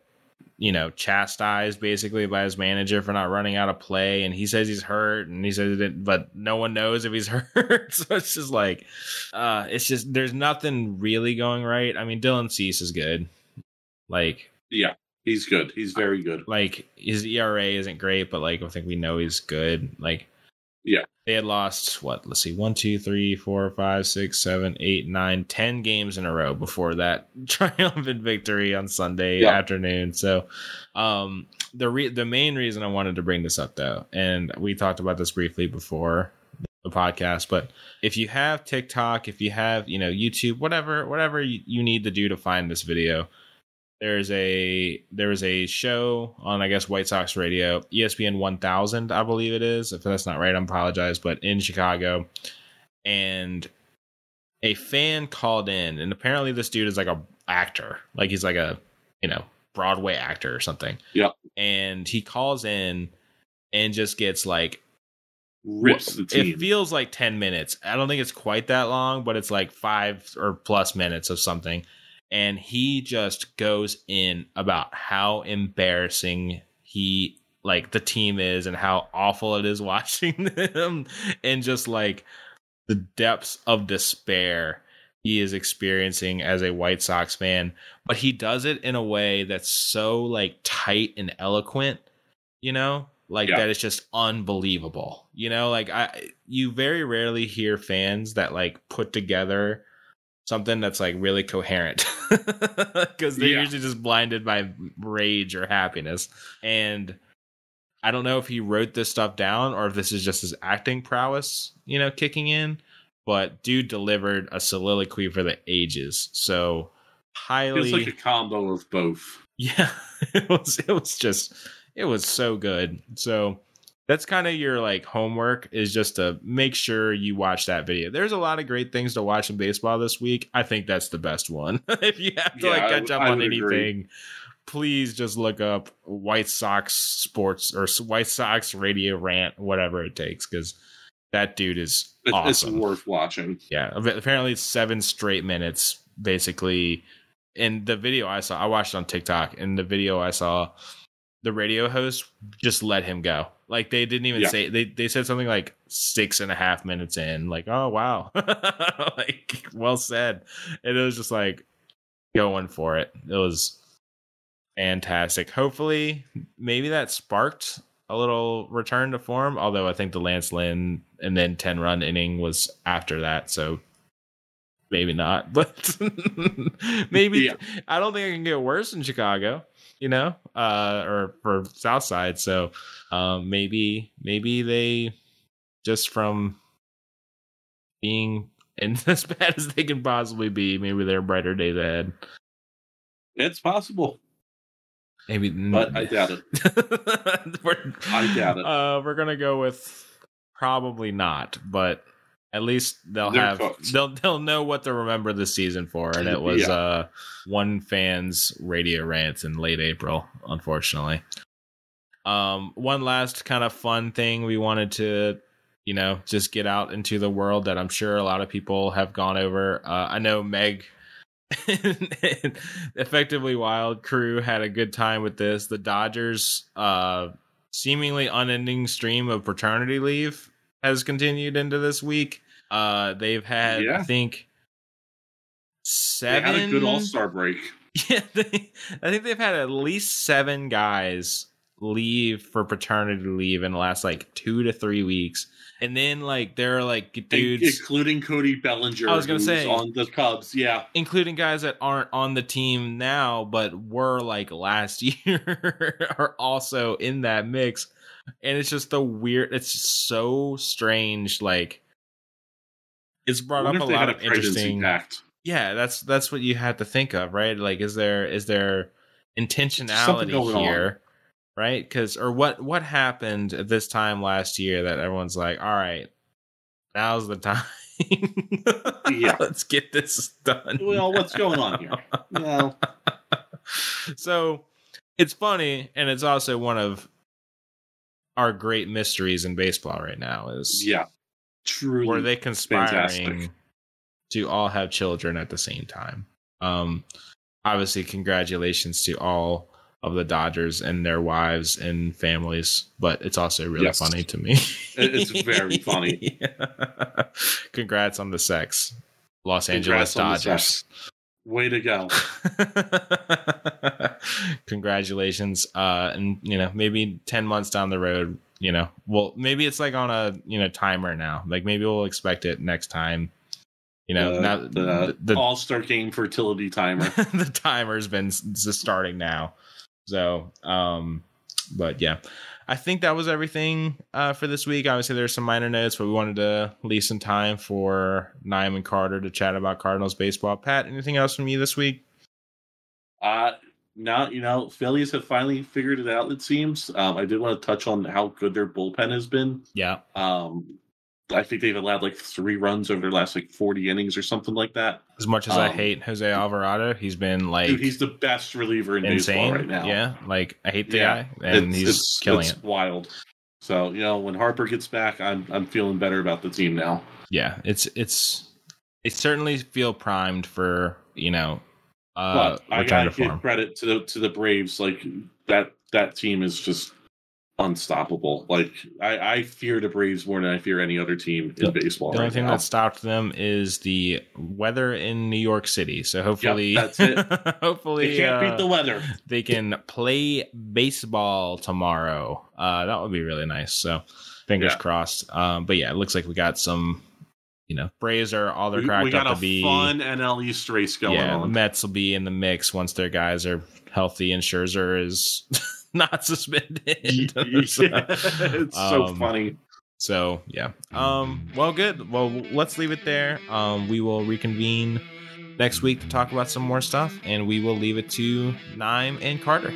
you know, chastised basically by his manager for not running out of play. And he says he's hurt, and he says it didn't, but no one knows if he's hurt. So it's just like, uh, it's just, there's nothing really going right. I mean, Dylan Cease is good. Like, yeah. He's good. He's very good. Like, his E R A isn't great, but, like, I think we know he's good. Like, yeah, they had lost, what, let's see, one, two, three, four, five, six, seven, eight, nine, ten games in a row before that triumphant victory on Sunday yeah. afternoon. So um, the re- the main reason I wanted to bring this up, though, and we talked about this briefly before the podcast, but if you have TikTok, if you have, you know, YouTube, whatever, whatever you, you need to do to find this video, There's a there is a show on, I guess, White Sox Radio, E S P N one thousand, I believe it is. If that's not right, I apologize, but in Chicago. And a fan called in, and apparently this dude is like a actor. Like, he's like a, you know, Broadway actor or something. Yeah. And he calls in and just gets like, rips the team. It feels like ten minutes. I don't think it's quite that long, but it's like five or plus minutes of something. And he just goes in about how embarrassing he, like, the team is and how awful it is watching them, and just like the depths of despair he is experiencing as a White Sox fan. But he does it in a way that's so, like, tight and eloquent, you know, like yeah. that is just unbelievable. You know, like I, you very rarely hear fans that, like, put together something that's, like, really coherent, because they're yeah. usually just blinded by rage or happiness. And I don't know if he wrote this stuff down or if this is just his acting prowess, you know, kicking in, but dude delivered a soliloquy for the ages. So highly, it was like a combo of both. Yeah, it was, it was just, it was so good. So that's kind of your, like, homework, is just to make sure you watch that video. There's a lot of great things to watch in baseball this week. I think that's the best one. If you have to yeah, like catch up I, I on anything, agree. please just look up White Sox sports or White Sox radio rant, whatever it takes, because that dude is it's, awesome. It's worth watching. Yeah, apparently it's seven straight minutes, basically. And the video I saw, I watched it on TikTok, and the video I saw, the radio host just let him go. Like, they didn't even yeah. say, they, they said something like six and a half minutes in, like, oh, wow. Like, well said. And it was just like going for it. It was fantastic. Hopefully, maybe that sparked a little return to form. Although I think the Lance Lynn and then ten run inning was after that. So maybe not, but maybe yeah. I don't think it can get worse in Chicago, you know, uh, or for Southside. So um, maybe, maybe they just from being in as bad as they can possibly be, maybe they're brighter days ahead. It's possible. Maybe, but I doubt it. I doubt it. Uh, we're gonna go with probably not, but at least they'll They're have close. they'll they'll know what to remember this season for, and it was yeah. uh, one fan's radio rant in late April, unfortunately. Um, one last kind of fun thing we wanted to, you know, just get out into the world that I'm sure a lot of people have gone over. Uh, I know Meg. Effectively Wild crew had a good time with this. The Dodgers uh seemingly unending stream of paternity leave has continued into this week. Uh they've had yeah. I think seven they had a good all-star break. Yeah, they, I think they've had at least seven guys leave for paternity leave in the last like two to three weeks. And then, like, there are, like, dudes... Including Cody Bellinger. I was going to say. On the Cubs, yeah. Including guys that aren't on the team now, but were, like, last year, are also in that mix. And it's just the weird... It's so strange, like... It's brought up a lot of interesting... Act. Yeah, that's that's what you had to think of, right? Like, is there is there intentionality here? On. Right, because or what what happened at this time last year that everyone's like, all right, now's the time. Yeah, let's get this done. Well, what's going on here? Well, so it's funny, and it's also one of our great mysteries in baseball right now. Is yeah, truly, were they conspiring fantastic. to all have children at the same time? Um, obviously, congratulations to all of the Dodgers and their wives and families, but it's also really yes. funny to me. It's very funny. Yeah. Congrats on the sex, Los Congrats Angeles Dodgers. Way to go. Congratulations. Uh, and you know, maybe ten months down the road, you know, well, maybe it's like on a, you know, timer now, like maybe we'll expect it next time. You know, uh, now, the, the, the all-star game fertility timer, the timer's been starting now. So, um, but yeah, I think that was everything uh, for this week. Obviously, there's some minor notes, but we wanted to leave some time for Naim and Carter to chat about Cardinals baseball. Pat, anything else from you this week? Uh, no, you know, Phillies have finally figured it out, it seems. Um, I did want to touch on how good their bullpen has been. Yeah. Um, I think they've allowed like three runs over their last like forty innings or something like that. As much as um, I hate Jose Alvarado, he's been like dude, he's the best reliever in insane. baseball right now. Yeah, like I hate the yeah, guy, and he's it's, killing it's it. It's wild. So you know, when Harper gets back, I'm I'm feeling better about the team now. Yeah, it's it's it certainly feel primed for you know. Uh, but I gotta give credit to the to the Braves. Like that that team is just unstoppable. Like I, I fear the Braves more than I fear any other team in baseball. The only right thing now. that stopped them is the weather in New York City. So hopefully, yep, that's it. hopefully they can't uh, beat the weather. They can play baseball tomorrow. Uh, that would be really nice. So fingers yeah. crossed. Um, but yeah, it looks like we got some. You know, Braves are all they're cracked we, we got up to be. Fun N L East race going yeah, on. Mets will be in the mix once their guys are healthy and Scherzer is. Not suspended. Yeah, so, it's so um, funny. So yeah. Um. Well, good. Well, let's leave it there. Um. We will reconvene next week to talk about some more stuff, and we will leave it to Naim and Carter.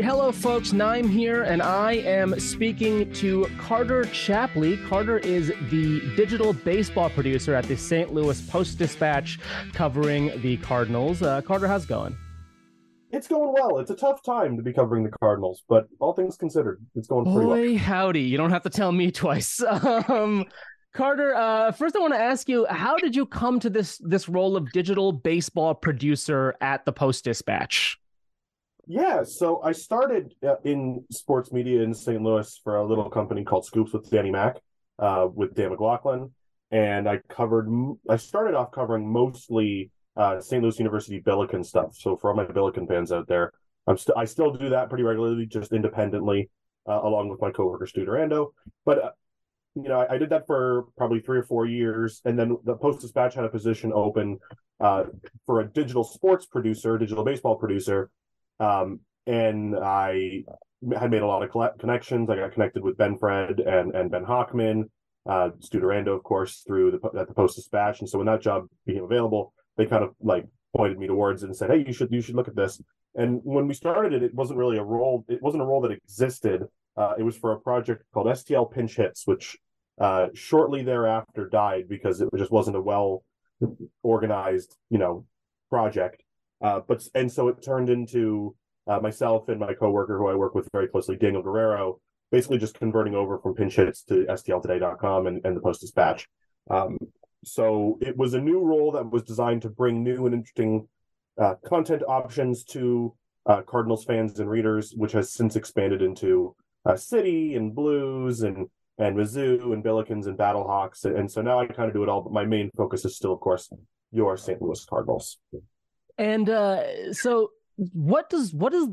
Hello, folks. folks. Naim here, and I am speaking to Carter Chapley. Carter is the digital baseball producer at the Saint Louis Post-Dispatch covering the Cardinals. Uh, Carter, how's it going? It's going well. It's a tough time to be covering the Cardinals, but all things considered, it's going pretty well. Boy, howdy. You don't have to tell me twice. Um, Carter, uh, first I want to ask you, how did you come to this this role of digital baseball producer at the Post-Dispatch? Yeah, so I started in sports media in Saint Louis for a little company called Scoops with Danny Mac, uh, with Dan McLaughlin, and I covered. I started off covering mostly uh, Saint Louis University Billiken stuff. So for all my Billiken fans out there, I'm st- I still do that pretty regularly, just independently, uh, along with my coworker Stu Durando. But uh, you know, I, I did that for probably three or four years, and then the Post-Dispatch had a position open uh, for a digital sports producer, digital baseball producer. Um, and I had made a lot of connections. I got connected with Ben Fred and, and Ben Hockman, uh, Stu Durando, of course, through the, at the Post-Dispatch. And so when that job became available, they kind of like pointed me towards it and said, "Hey, you should, you should look at this." And when we started it, it wasn't really a role. It wasn't a role that existed. Uh, it was for a project called S T L Pinch Hits, which, uh, shortly thereafter died because it just wasn't a well organized, you know, project. Uh, but and so it turned into uh, myself and my coworker, who I work with very closely, Daniel Guerrero, basically just converting over from pinch hits to S T L today dot com and, and the Post-Dispatch. Um, so it was a new role that was designed to bring new and interesting uh, content options to uh, Cardinals fans and readers, which has since expanded into uh, City and Blues and and Mizzou and Billikens and Battlehawks. And, and so now I kind of do it all, but my main focus is still, of course, your Saint Louis Cardinals. And uh, so what does what is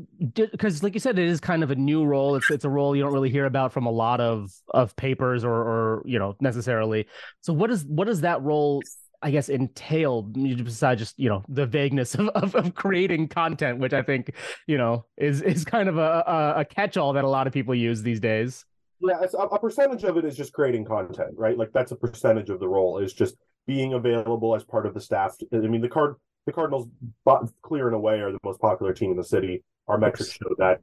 because like you said, it is kind of a new role. It's it's a role you don't really hear about from a lot of of papers or, or you know, necessarily. So what is what does that role, I guess, entail besides just, you know, the vagueness of, of, of creating content, which I think, you know, is is kind of a, a catch-all that a lot of people use these days. Yeah, it's, a percentage of it is just creating content, right? Like that's a percentage of the role is just being available as part of the staff. I mean, the card. The Cardinals, clear and away, are the most popular team in the city. Our metrics show that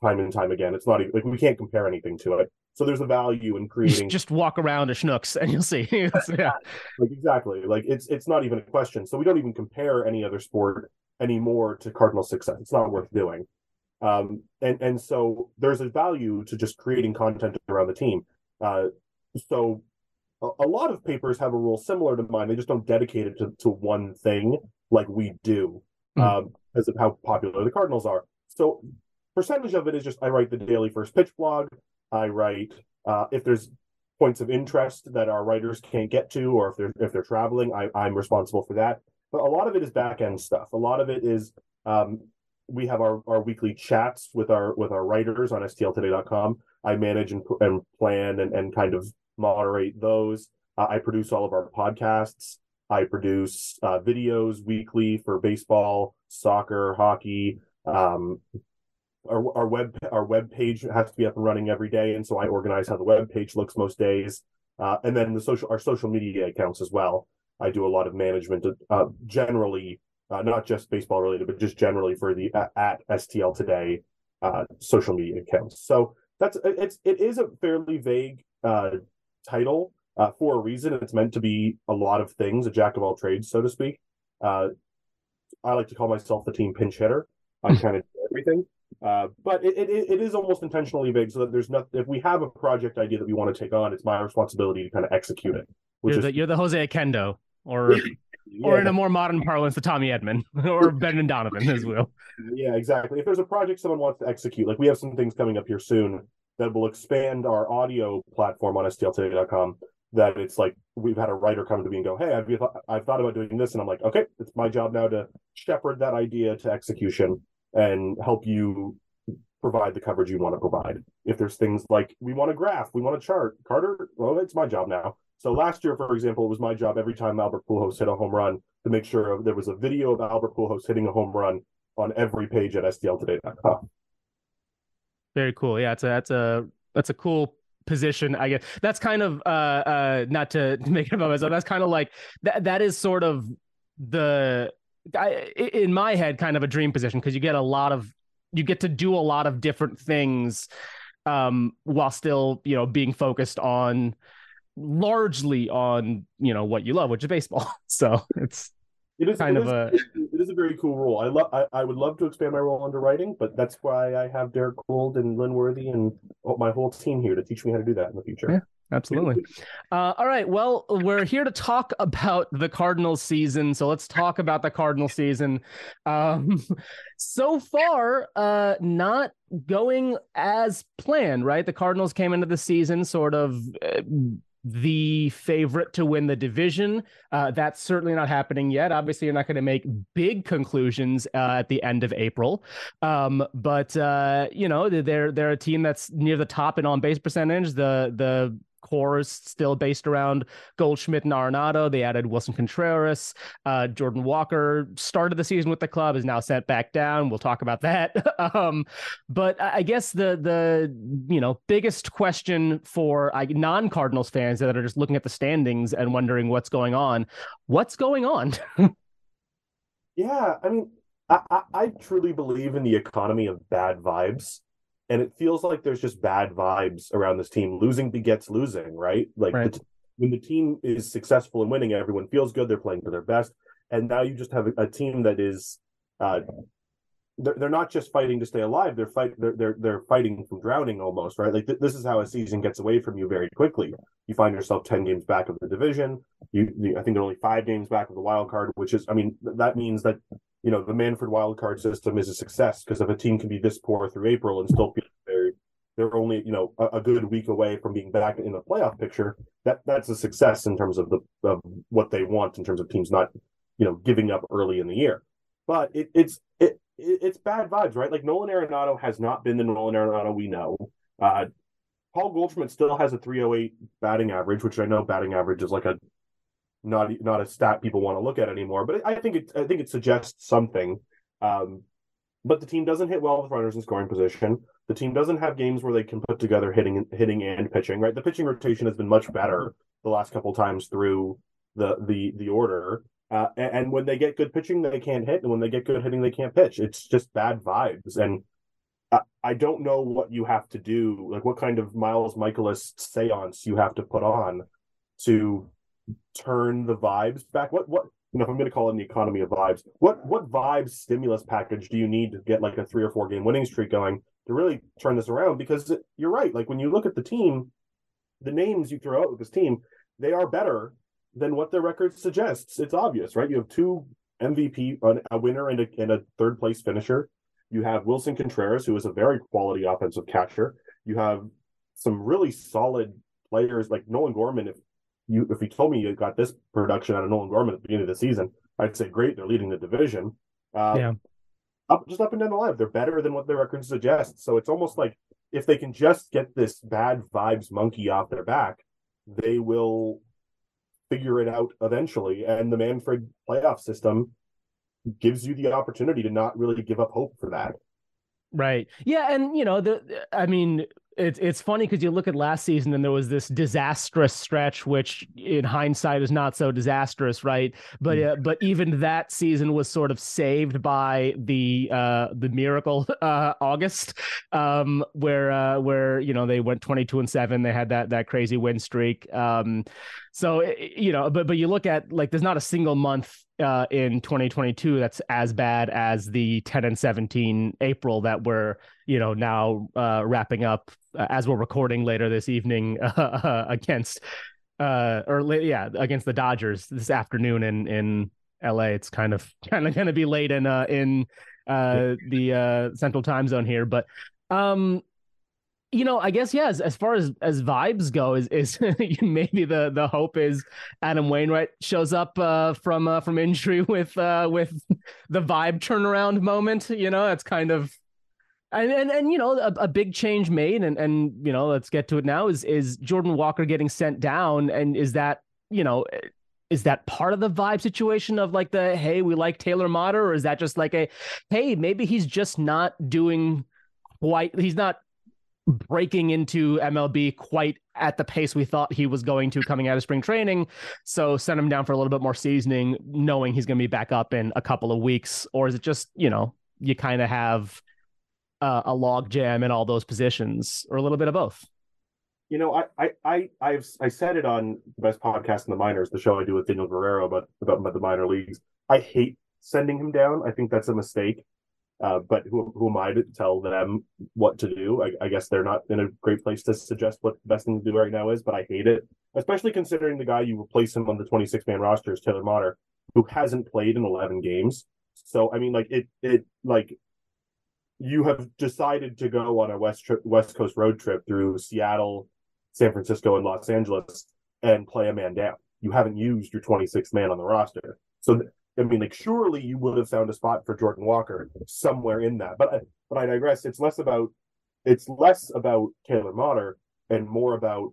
time and time again. It's not even, like we can't compare anything to it. So there's a value in creating. Just walk around to Schnucks and you'll see. Yeah, like exactly. Like it's it's not even a question. So we don't even compare any other sport anymore to Cardinal success. It's not worth doing. Um, and and so there's a value to just creating content around the team. Uh, so a, a lot of papers have a role similar to mine. They just don't dedicate it to, to one thing. Like we do, mm-hmm. um, because of how popular the Cardinals are. So percentage of it is just, I write the daily first pitch blog. I write, uh, if there's points of interest that our writers can't get to, or if they're, if they're traveling, I, I'm responsible for that. But a lot of it is back end stuff. A lot of it is, um, we have our, our weekly chats with our, with our writers on S T L today dot com. I manage and, and plan and, and kind of moderate those. Uh, I produce all of our podcasts. I produce uh, videos weekly for baseball, soccer, hockey. Um, our, our web our web page has to be up and running every day, and so I organize how the web page looks most days. Uh, and then the social our social media accounts as well. I do a lot of management uh, generally, uh, not just baseball related, but just generally for the uh, at S T L Today uh, social media accounts. So that's it's it is a fairly vague uh, title. Uh, for a reason, it's meant to be a lot of things, a jack of all trades, so to speak. Uh, I like to call myself the team pinch hitter. I kind of do everything. Uh, but it, it it is almost intentionally vague so that there's nothing. If we have a project idea that we want to take on, it's my responsibility to kind of execute it. Which you're, is, the, you're the Jose Akendo, or yeah. or in a more modern parlance, the Tommy Edman, or Ben and Donovan as well. Yeah, exactly. If there's a project someone wants to execute, like we have some things coming up here soon that will expand our audio platform on S T L today dot com. That it's like we've had a writer come to me and go, "Hey, I've I've thought about doing this," and I'm like, "Okay, it's my job now to shepherd that idea to execution and help you provide the coverage you want to provide." If there's things like we want a graph, we want a chart, Carter, well, it's my job now. So last year, for example, it was my job every time Albert Pujols hit a home run to make sure there was a video of Albert Pujols hitting a home run on every page at S T L today dot com. Very cool. Yeah, it's a that's a that's a cool. position, I guess. That's kind of uh uh not to make it about myself, that's kind of like that that is sort of the I, in my head kind of a dream position, because you get a lot of you get to do a lot of different things um, while still, you know, being focused on largely on, you know, what you love, which is baseball. So it's it is kind it of is, a it is a very cool role. I love I, I would love to expand my role into writing, but that's why I have Derek Gould and Lynn Worthy and my whole team here to teach me how to do that in the future. Yeah. Absolutely. Uh, all right. Well, we're here to talk about the Cardinals season. So let's talk about the Cardinals season. Um, so far, uh, not going as planned, right? The Cardinals came into the season sort of uh, the favorite to win the division. Uh, that's certainly not happening yet. Obviously, you're not going to make big conclusions uh, at the end of April. Um, but, uh, you know, they're they're a team that's near the top in on-base percentage. The the core is still based around Goldschmidt and Arenado. They added Wilson Contreras. Uh, Jordan Walker started the season with the club, is now sent back down. We'll talk about that. um, but I guess the the you know biggest question for uh, non-Cardinals fans that are just looking at the standings and wondering what's going on, what's going on? yeah, I mean, I, I, I truly believe in the economy of bad vibes. And it feels like there's just bad vibes around this team. Losing begets losing, right? Like right. The t- when the team is successful and winning, everyone feels good. They're playing for their best. And now you just have a, a team that is, uh, they're, they're not just fighting to stay alive. They're fight. They're they're, they're fighting from drowning almost, right? Like th- this is how a season gets away from you very quickly. You find yourself ten games back of the division. You, you I think they're only five games back of the wild card, which is, I mean, th- that means that. You know, the Manfred wildcard system is a success because if a team can be this poor through April and still feel very, they're only, you know, a, a good week away from being back in the playoff picture, that that's a success in terms of the of what they want in terms of teams not, you know, giving up early in the year. But it, it's it, it it's bad vibes, right? Like Nolan Arenado has not been the Nolan Arenado we know. Uh, Paul Goldschmidt still has a three oh eight batting average, which I know batting average is like a Not not a stat people want to look at anymore, but I think it I think it suggests something. Um, but the team doesn't hit well with runners in scoring position. The team doesn't have games where they can put together hitting hitting and pitching. Right, the pitching rotation has been much better the last couple times through the the the order. Uh, and, and when they get good pitching, they can't hit, and when they get good hitting, they can't pitch. It's just bad vibes, and I, I don't know what you have to do, like what kind of Miles Michaelis seance you have to put on to turn the vibes back. What what you know, if I'm going to call it the economy of vibes, what what vibes stimulus package do you need to get like a three or four game winning streak going to really turn this around? Because it, you're right. Like when you look at the team, the names you throw out with this team, they are better than what their record suggests. It's obvious, right? You have two M V P, a winner, and a, and a third place finisher. You have Wilson Contreras, who is a very quality offensive catcher. You have some really solid players like Nolan Gorman. If You, if you told me you got this production out of Nolan Gorman at the beginning of the season, I'd say, great, they're leading the division. Uh, yeah. Up, just up and down the line, they're better than what their record suggests. So it's almost like if they can just get this bad vibes monkey off their back, they will figure it out eventually. And the Manfred playoff system gives you the opportunity to not really give up hope for that. Right. Yeah. And, you know, the I mean, It's it's funny because you look at last season and there was this disastrous stretch, which in hindsight is not so disastrous, right? But uh, but even that season was sort of saved by the uh, the miracle uh, August, um, where uh, where you know they went twenty-two and seven, they had that that crazy win streak. Um, so it, you know, but but you look at like there's not a single month uh, in twenty twenty-two that's as bad as the ten and seventeen April that we're you know now uh, wrapping up. Uh, as we're recording later this evening uh, uh, against uh or yeah against the Dodgers this afternoon in in L A. It's kind of kind of going to be late in uh in uh the uh central time zone here, but um you know I guess yes yeah, as, as far as as vibes go is is maybe the the hope is Adam Wainwright shows up uh from uh, from injury with uh with the vibe turnaround moment. You know that's kind of And, and and you know a, a big change made and and you know let's get to it now is is Jordan Walker getting sent down, and is that you know is that part of the vibe situation of like the hey we like Taylor Motter, or is that just like a hey maybe he's just not doing quite he's not breaking into M L B quite at the pace we thought he was going to coming out of spring training, so send him down for a little bit more seasoning knowing he's going to be back up in a couple of weeks? Or is it just you know you kind of have uh, a log jam in all those positions, or a little bit of both? You know, I, I, I, I've, I said it on the best podcast in the minors, the show I do with Daniel Guerrero about, about, about the minor leagues. I hate sending him down. I think that's a mistake. Uh, but who, who am I to tell them what to do? I, I guess they're not in a great place to suggest what the best thing to do right now is, but I hate it, especially considering the guy you replace him on the twenty-six man roster is Taylor Motter, who hasn't played in eleven games. So, I mean, like, it, it, like, you have decided to go on a West trip, West Coast road trip through Seattle, San Francisco, and Los Angeles and play a man down. You haven't used your twenty-six man on the roster. So, th- I mean, like, surely you would have found a spot for Jordan Walker somewhere in that. But, but I digress. It's less about, it's less about Taylor Motter and more about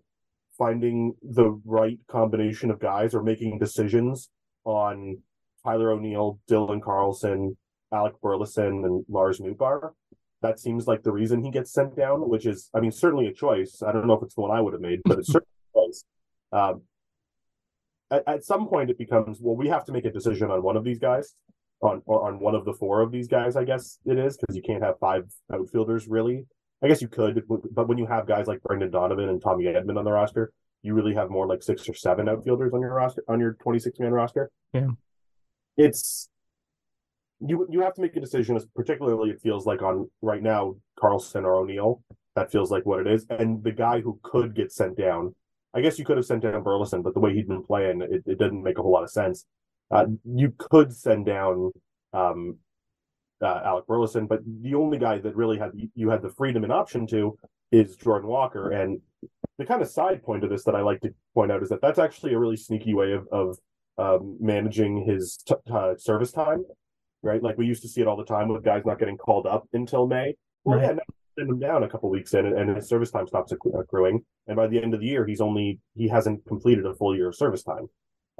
finding the right combination of guys or making decisions on Tyler O'Neill, Dylan Carlson, Alec Burleson, and Lars Nootbaar. That seems like the reason he gets sent down, which is, I mean, certainly a choice. I don't know if it's the one I would have made, but it's certainly a choice. Um, at, at some point, it becomes, well, we have to make a decision on one of these guys, on or on one of the four of these guys, I guess it is, because you can't have five outfielders, really. I guess you could, but when you have guys like Brendan Donovan and Tommy Edman on the roster, you really have more like six or seven outfielders on your roster, on your twenty-six man roster. Yeah. It's... You you have to make a decision, particularly it feels like on right now, Carlson or O'Neill. That feels like what it is. And the guy who could get sent down, I guess you could have sent down Burleson, but the way he'd been playing, it, it didn't make a whole lot of sense. Uh, you could send down um, uh, Alec Burleson, but the only guy that really had you had the freedom and option to is Jordan Walker. And the kind of side point of this that I like to point out is that that's actually a really sneaky way of, of um, managing his t- uh, service time. Right, like we used to see it all the time with guys not getting called up until May. Well, right. Yeah, send him down a couple weeks in, and, and his service time stops accruing. And by the end of the year, he's only he hasn't completed a full year of service time.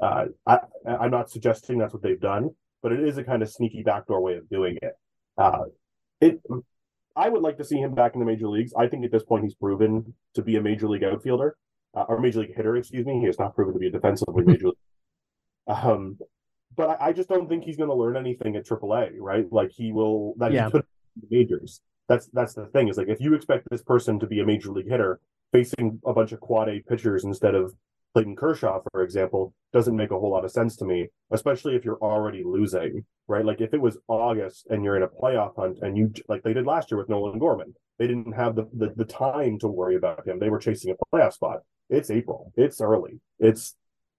Uh, I, I'm not suggesting that's what they've done, but it is a kind of sneaky backdoor way of doing it. Uh, it, I would like to see him back in the major leagues. I think at this point he's proven to be a major league outfielder uh, or major league hitter. Excuse me, he has not proven to be a defensively major league. Um, But I, I just don't think he's going to learn anything at triple A, right? Like he will that yeah. he could majors. That's that's the thing is like if you expect this person to be a major league hitter facing a bunch of quad A pitchers instead of Clayton Kershaw, for example, doesn't make a whole lot of sense to me. Especially if you're already losing, right? Like if it was August and you're in a playoff hunt and you like they did last year with Nolan Gorman, they didn't have the the, the time to worry about him. They were chasing a playoff spot. It's April. It's early. It's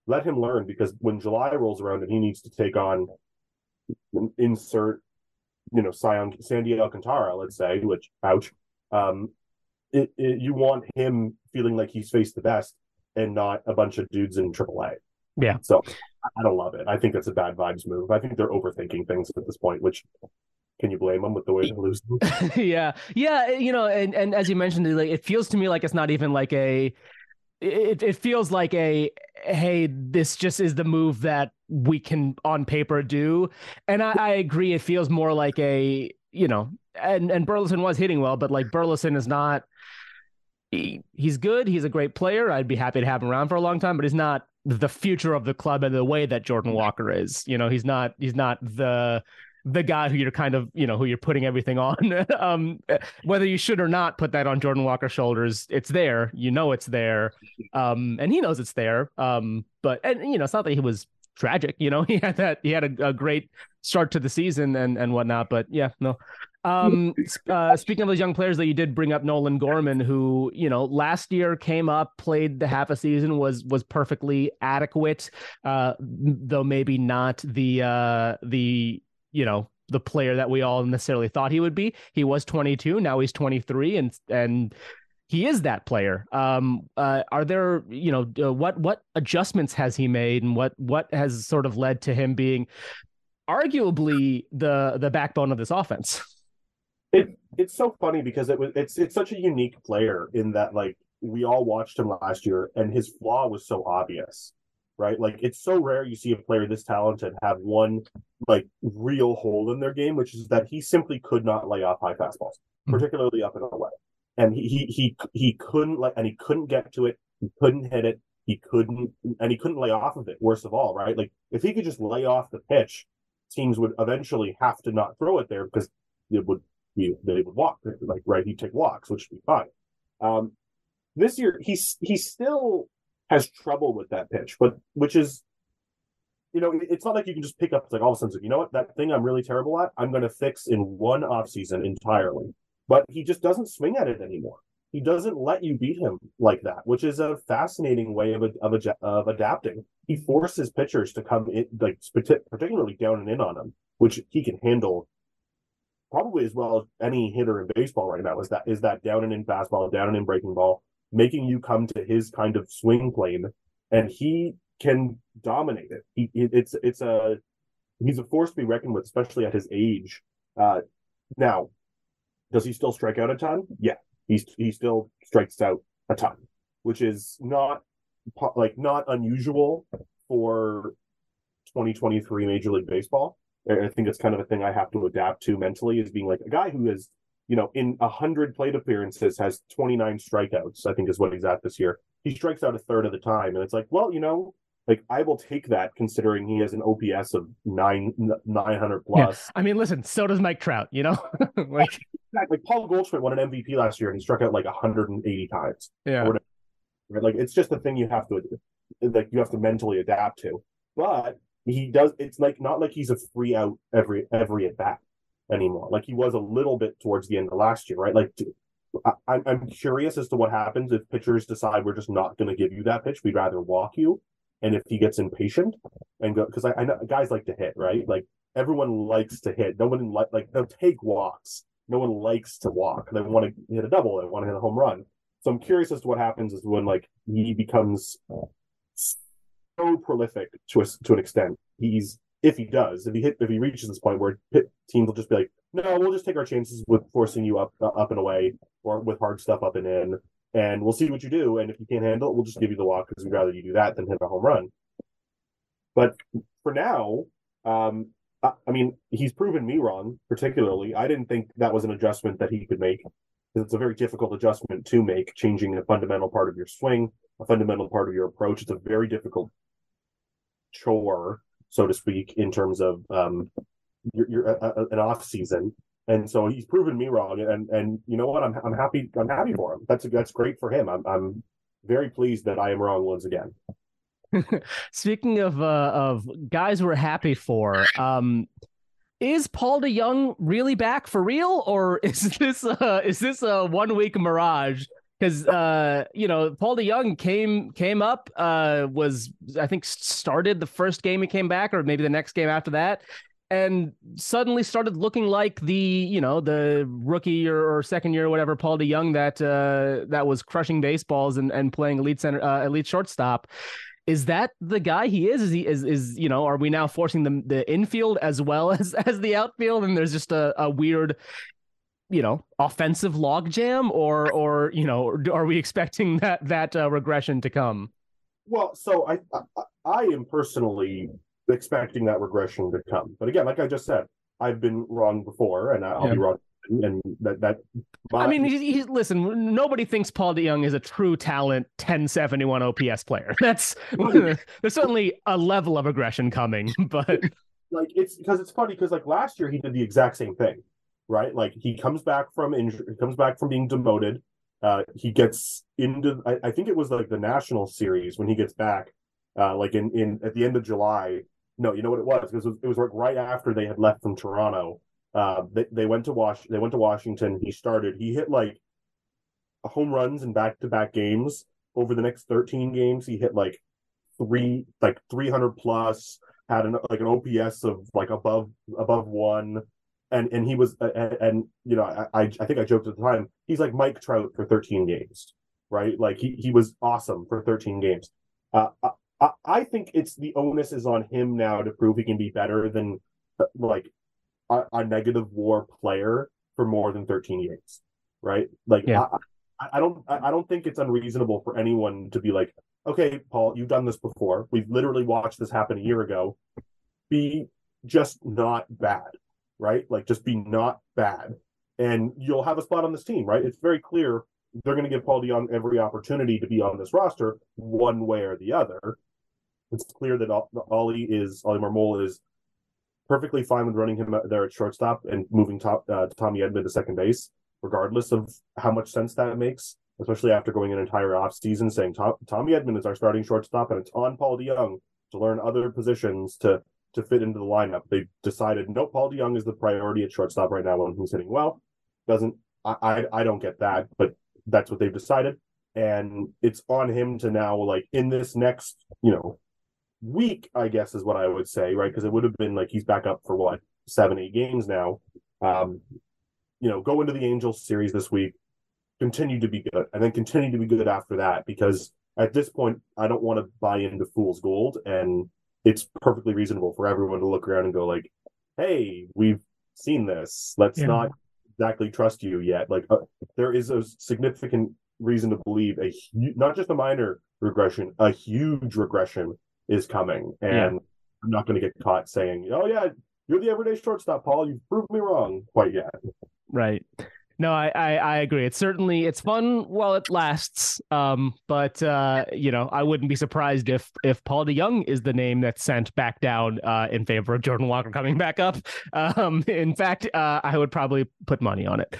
Let him learn, because when July rolls around and he needs to take on insert, you know, Sandy Alcantara, let's say, which, ouch, um, it, it, you want him feeling like he's faced the best and not a bunch of dudes in triple A. Yeah. So I don't love it. I think that's a bad vibes move. I think they're overthinking things at this point, which... Can you blame them with the way they lose? yeah. Yeah. You know, and, and as you mentioned, like, it feels to me like it's not even like a... It it feels like a, hey, this just is the move that we can on paper do. And I, I agree. It feels more like a, you know, and, and Burleson was hitting well, but like Burleson is not, he, he's good. He's a great player. I'd be happy to have him around for a long time, but he's not the future of the club in the way that Jordan Walker is. You know, he's not, he's not the, the guy who you're kind of, you know, who you're putting everything on, um, whether you should or not put that on Jordan Walker's shoulders. It's there, you know, it's there. Um, and he knows it's there. Um, but, and you know, it's not that he was tragic, you know, he had that, he had a, a great start to the season and, and whatnot, but yeah, no. Um, uh, speaking of those young players that you did bring up, Nolan Gorman, who, you know, last year came up, played the half a season, was, was perfectly adequate, uh, though maybe not the, uh, the, you know, the player that we all necessarily thought he would be. He was twenty-two. Now he's twenty-three and, and he is that player. Um, uh, are there, you know, uh, what, what adjustments has he made and what, what has sort of led to him being arguably the, the backbone of this offense? It It's so funny because it was, it's, it's such a unique player in that, like, we all watched him last year and his flaw was so obvious. Right, like it's so rare you see a player this talented have one like real hole in their game, which is that he simply could not lay off high fastballs, particularly up and away. And he he he he couldn't like, and he couldn't get to it. He couldn't hit it. He couldn't, and he couldn't lay off of it. Worst of all, right? Like if he could just lay off the pitch, teams would eventually have to not throw it there because it would he, they would walk. Like, right, he'd take walks, which would be fine. Um, this year, he's, he still has trouble with that pitch, but which is, you know, it's not like you can just pick up, it's like all of a sudden, you know what, that thing I'm really terrible at, I'm going to fix in one offseason entirely. But he just doesn't swing at it anymore. He doesn't let you beat him like that, which is a fascinating way of a, of a, of adapting. He forces pitchers to come in, like particularly down and in on him, which he can handle probably as well as any hitter in baseball right now. Is that is that down and in fastball, down and in breaking ball, making you come to his kind of swing plane, and he can dominate it. He, it's it's a he's a force to be reckoned with, especially at his age. Uh, now, does he still strike out a ton? Yeah. He, he still strikes out a ton, which is not like not unusual for twenty twenty-three Major League Baseball. I think it's kind of a thing I have to adapt to mentally, is being like a guy who is, you know, in one hundred plate appearances has twenty-nine strikeouts, I think is what he's at this year. He strikes out a third of the time. And it's like, well, you know, like I will take that considering he has an O P S of nine, nine hundred plus. Yeah. I mean, listen, so does Mike Trout, you know, like. Exactly. Like Paul Goldschmidt won an M V P last year and he struck out like one hundred eighty times. Yeah. Or right? Like it's just a thing you have to like you have to mentally adapt to. But he does it's like not like he's a free out every every at bat anymore. Like he was a little bit towards the end of last year, right? Like I, I'm curious as to what happens if pitchers decide we're just not going to give you that pitch. We'd rather walk you. And if he gets impatient and go, because I, I know guys like to hit, right? Like everyone likes to hit. No one like like they'll take walks. No one likes to walk. They want to hit a double. They want to hit a home run. So I'm curious as to what happens is when like he becomes so prolific to a, to an extent. He's if he does, if he hit, if he reaches this point where teams will just be like, no, we'll just take our chances with forcing you up, uh, up and away, or with hard stuff up and in, and we'll see what you do. And if you can't handle it, we'll just give you the walk because we'd rather you do that than hit a home run. But for now, um, I mean, he's proven me wrong, particularly. I didn't think that was an adjustment that he could make. It's a very difficult adjustment to make, changing a fundamental part of your swing, a fundamental part of your approach. It's a very difficult chore, so to speak, in terms of um, your, your, uh, an off season. And so he's proven me wrong. And and you know what? I'm I'm happy. I'm happy for him. That's a, that's great for him. I'm I'm very pleased that I am wrong once again. Speaking of uh, of guys we're happy for, um, is Paul DeJong really back for real, or is this uh, is this a one week mirage? Because uh, you know, Paul DeJong came came up, uh, was I think started the first game he came back, or maybe the next game after that, and suddenly started looking like the you know the rookie or, or second year or whatever Paul DeJong that uh, that was crushing baseballs and, and playing elite center uh, elite shortstop. Is that the guy he is? Is he is, is you know, are we now forcing the, the infield as well as, as the outfield? And there's just a, a weird, you know, offensive logjam, or, or, you know, are we expecting that, that uh, regression to come? Well, so I, I, I am personally expecting that regression to come, but again, like I just said, I've been wrong before and I'll yeah. be wrong. And that, that but... I mean, he's, he's, listen, nobody thinks Paul DeJong is a true talent ten seventy-one O P S player. That's there's certainly a level of aggression coming, but like it's because it's funny because like last year he did the exact same thing, right? Like he comes back from injury, he comes back from being demoted. Uh, he gets into, I, I think it was like the National Series when he gets back, uh, like in, in at the end of July. No, you know what it was? Because it, it was like right after they had left from Toronto. Uh, they, they went to Wash. They went to Washington. He started. He hit like home runs in back-to-back games. Over the next thirteen games, he hit like three, like three hundred plus. Had an like an O P S of like above above one, and and he was and, and you know I I think I joked at the time he's like Mike Trout for thirteen games, right? Like he he was awesome for thirteen games. Uh, I I think it's the onus is on him now to prove he can be better than like. A, a negative war player for more than thirteen years, right? Like, yeah. I, I don't, I don't think it's unreasonable for anyone to be like, okay, Paul, you've done this before. We've literally watched this happen a year ago. Be just not bad, right? Like, just be not bad, and you'll have a spot on this team, right? It's very clear they're going to give Paul DeJong every opportunity to be on this roster, one way or the other. It's clear that Ollie is Ollie Marmol is. perfectly fine with running him out there at shortstop and moving top, uh, Tommy Edman to second base, regardless of how much sense that makes, especially after going an entire offseason saying Tom, Tommy Edman is our starting shortstop and it's on Paul DeJong to learn other positions to to fit into the lineup. They decided, no, Paul DeJong is the priority at shortstop right now when he's hitting well. Doesn't I, I, I don't get that, but that's what they've decided. And it's on him to now, like, in this next, you know, week, I guess is what I would say, right? Because it would have been like he's back up for, what, seven, eight games now. Um, you know, go into the Angels series this week, continue to be good, and then continue to be good after that. Because at this point, I don't want to buy into fool's gold, and it's perfectly reasonable for everyone to look around and go, like, hey, we've seen this. Let's yeah. not exactly trust you yet. Like, uh, there is a significant reason to believe a hu- not just a minor regression, a huge regression is coming. And yeah. I'm not going to get caught saying, oh, yeah, you're the everyday shortstop, Paul. You've proved me wrong quite yet. Right. No, I, I, I agree. It's certainly, it's fun while it lasts. Um, but, uh, you know, I wouldn't be surprised if if Paul DeJong is the name that's sent back down uh, in favor of Jordan Walker coming back up. Um, in fact, uh, I would probably put money on it.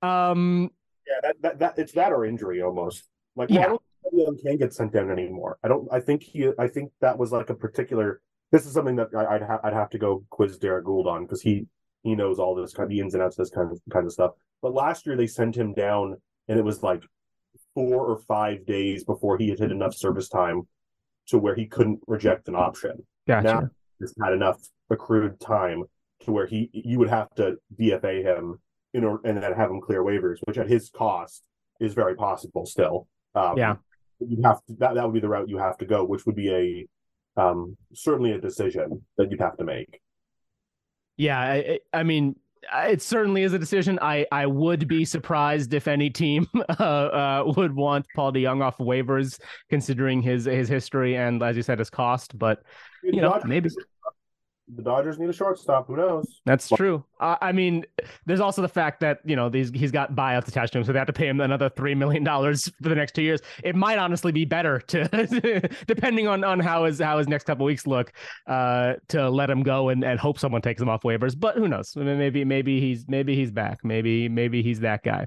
Um, yeah, that, that that it's that or injury almost. Like, yeah. Well, I don't think Paul DeJong can get sent down anymore. I don't. I think he. I think that was like a particular. This is something that I, I'd ha- I'd have to go quiz Derek Gould on, because he he knows all this kind of the ins and outs of this kind of kind of stuff. But last year they sent him down, and it was like four or five days before he had hit enough service time to where he couldn't reject an option. Gotcha. Now he's had enough accrued time to where he you would have to D F A him in or, and then have him clear waivers, which at his cost is very possible still. Um, yeah, you have to, that that would be the route you have to go, which would be a um, certainly a decision that you'd have to make. Yeah, I, I mean. It certainly is a decision. I, I would be surprised if any team uh, uh, would want Paul DeJong off waivers, considering his his history and, as you said, his cost. But you the know, Dodgers maybe the Dodgers need a shortstop. Who knows? That's true. Uh, I mean, there's also the fact that you know these he's got buyouts attached to him, so they have to pay him another three million dollars for the next two years. It might honestly be better to, depending on, on how his how his next couple weeks look, uh, to let him go and, and hope someone takes him off waivers. But who knows? I mean, maybe maybe he's maybe he's back. Maybe maybe he's that guy.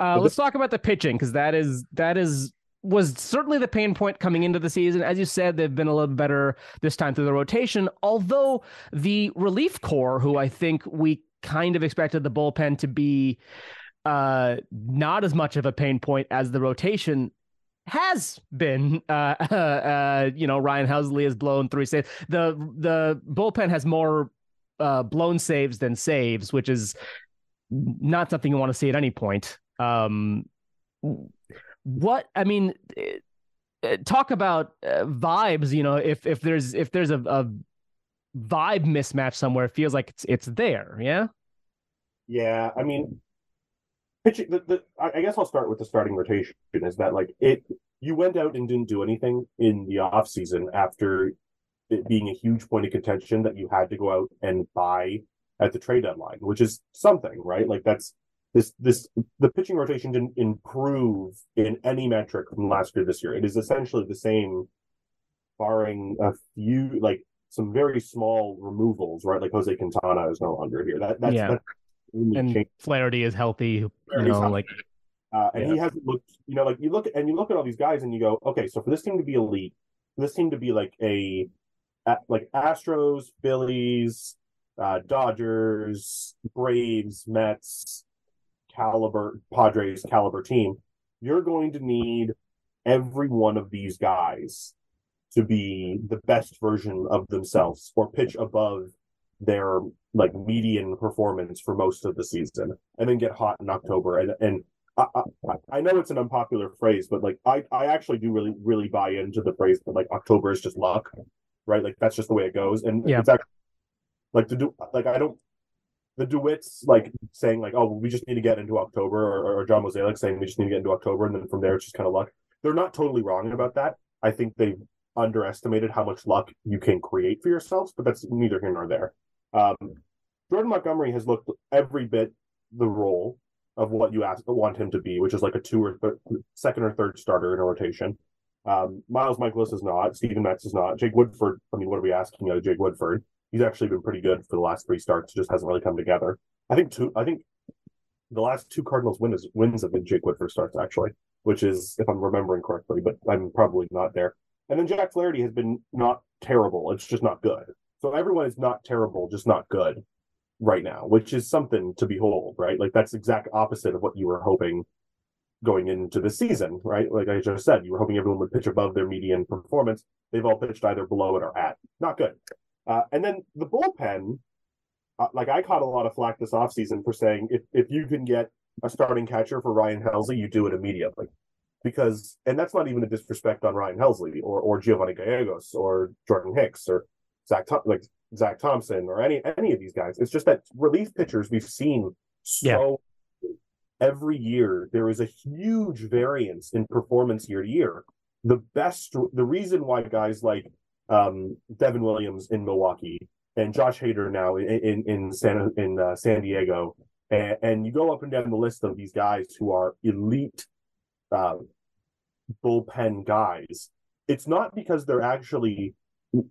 Uh, let's talk about the pitching, because that is that is. was certainly the pain point coming into the season. As you said, they've been a little better this time through the rotation, although the relief corps, who I think we kind of expected the bullpen to be uh, not as much of a pain point as the rotation, has been, uh, uh, you know, Ryan Helsley has blown three saves. The, the bullpen has more uh, blown saves than saves, which is not something you want to see at any point. Um, What I mean, talk about uh, vibes. You know, if if there's if there's a, a vibe mismatch somewhere, it feels like it's it's there. Yeah, yeah. I mean, pitching. The, the, I guess I'll start with the starting rotation. Is that like it? You went out and didn't do anything in the off season after it being a huge point of contention that you had to go out and buy at the trade deadline, which is something, right? Like that's. This this the pitching rotation didn't improve in any metric from last year to this year. It is essentially the same, barring a few like some very small removals, right? Like Jose Quintana is no longer here. That that's, yeah. that's and changed. Flaherty is healthy, Flaherty's you know, healthy. like uh, and yeah. he hasn't looked. You know, like you look and you look at all these guys and you go, okay, so for this team to be elite, for this team to be like a like Astros, Phillies, uh, Dodgers, Braves, Mets. Caliber Padres caliber team, you're going to need every one of these guys to be the best version of themselves or pitch above their like median performance for most of the season, and then get hot in October. And and I, I, I know it's an unpopular phrase, but like I, I actually do really really buy into the phrase that like October is just luck, right? Like that's just the way it goes. And yeah. it's actually like to do like I don't. The DeWitts like saying like, oh, we just need to get into October, or, or John Mozeliak saying we just need to get into October, and then from there it's just kind of luck. They're not totally wrong about that. I think they've underestimated how much luck you can create for yourselves, but that's neither here nor there. Um, Jordan Montgomery has looked every bit the role of what you ask, want him to be, which is like a two or th- second or third starter in a rotation. Um, Miles Michaelis is not. Steven Metz is not. Jake Woodford. I mean, what are we asking of Jake Woodford? he's actually been pretty good for the last three starts. Just hasn't really come together. I think two. I think the last two Cardinals wins wins have been Jake Woodford starts, actually, which is, if I'm remembering correctly, but I'm probably not there. And then Jack Flaherty has been not terrible. It's just not good. So everyone is not terrible, just not good right now, which is something to behold, right? Like, that's the exact opposite of what you were hoping going into the season, right? Like I just said, you were hoping everyone would pitch above their median performance. They've all pitched either below it or at. Not good. Uh, and then the bullpen, uh, like I caught a lot of flack this offseason for saying, if, if you can get a starting catcher for Ryan Helsley, you do it immediately. Because, and that's not even a disrespect on Ryan Helsley or, or Giovanni Gallegos or Jordan Hicks or Zach Tom- like Zach Thompson or any any of these guys. It's just that relief pitchers we've seen so yeah. every year there is a huge variance in performance year to year. The best, the reason why guys like um, Devin Williams in Milwaukee and Josh Hader now in in, in San in uh, San Diego, and, and you go up and down the list of these guys who are elite uh, bullpen guys. It's not because they're actually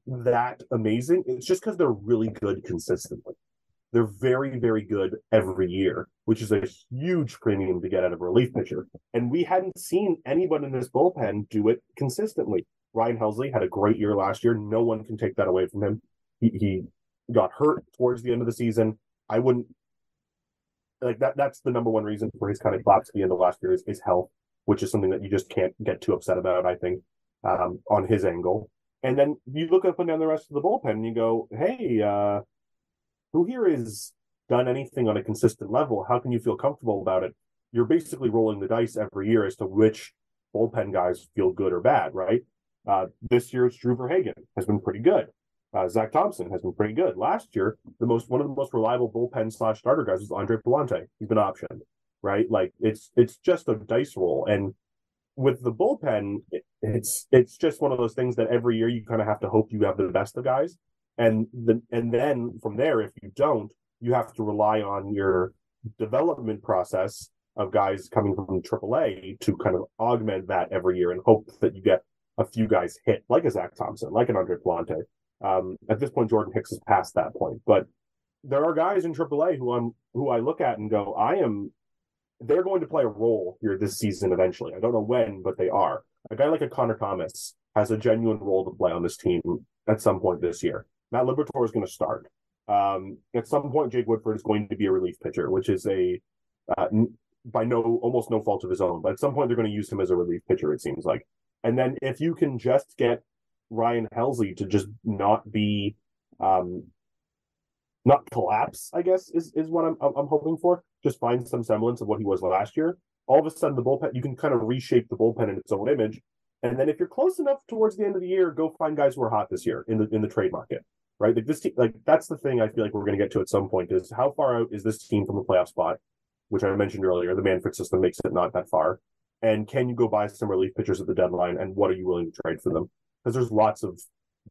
that amazing. It's just because they're really good consistently. They're very, very good every year, which is a huge premium to get out of a relief pitcher. And we hadn't seen anyone in this bullpen do it consistently. Ryan Helsley had a great year last year. No one can take that away from him. He, he got hurt towards the end of the season. I wouldn't like that. That's the number one reason for his kind of collapse at the end of last year is, is health, which is something that you just can't get too upset about, I think, um, on his angle. And then you look up and down the rest of the bullpen and you go, hey, uh, who here has done anything on a consistent level? How can you feel comfortable about it? You're basically rolling the dice every year as to which bullpen guys feel good or bad, right? Uh, this year's Drew Verhagen has been pretty good. Uh, Zach Thompson has been pretty good. Last year, the most one of the most reliable bullpen slash starter guys was Andre Palante. He's been optioned, right? Like, it's it's just a dice roll. And with the bullpen, it's it's just one of those things that every year you kind of have to hope you have the best of guys, and the and then from there, if you don't, you have to rely on your development process of guys coming from triple A to kind of augment that every year and hope that you get a few guys hit, like a Zach Thompson, like an Andre Palante. Um, at this point, Jordan Hicks is past that point, but there are guys in triple A who I'm who I look at and go, I am. They're going to play a role here this season eventually. I don't know when, but they are. A guy like a Connor Thomas has a genuine role to play on this team at some point this year. Matt Liberatore is going to start. Um, at some point, Jake Woodford is going to be a relief pitcher, which is a uh, by no almost no fault of his own. But at some point, they're going to use him as a relief pitcher, it seems like. And then if you can just get Ryan Helsley to just not be um, not collapse, I guess is is what I'm I'm hoping for. Just find some semblance of what he was last year. All of a sudden, the bullpen, you can kind of reshape the bullpen in its own image. And then if you're close enough towards the end of the year, go find guys who are hot this year in the in the trade market, right? Like this team, like that's the thing I feel like we're going to get to at some point is how far out is this team from the playoff spot, which I mentioned earlier. The Manfred system makes it not that far. And can you go buy some relief pitchers at the deadline? And what are you willing to trade for them? Because there's lots of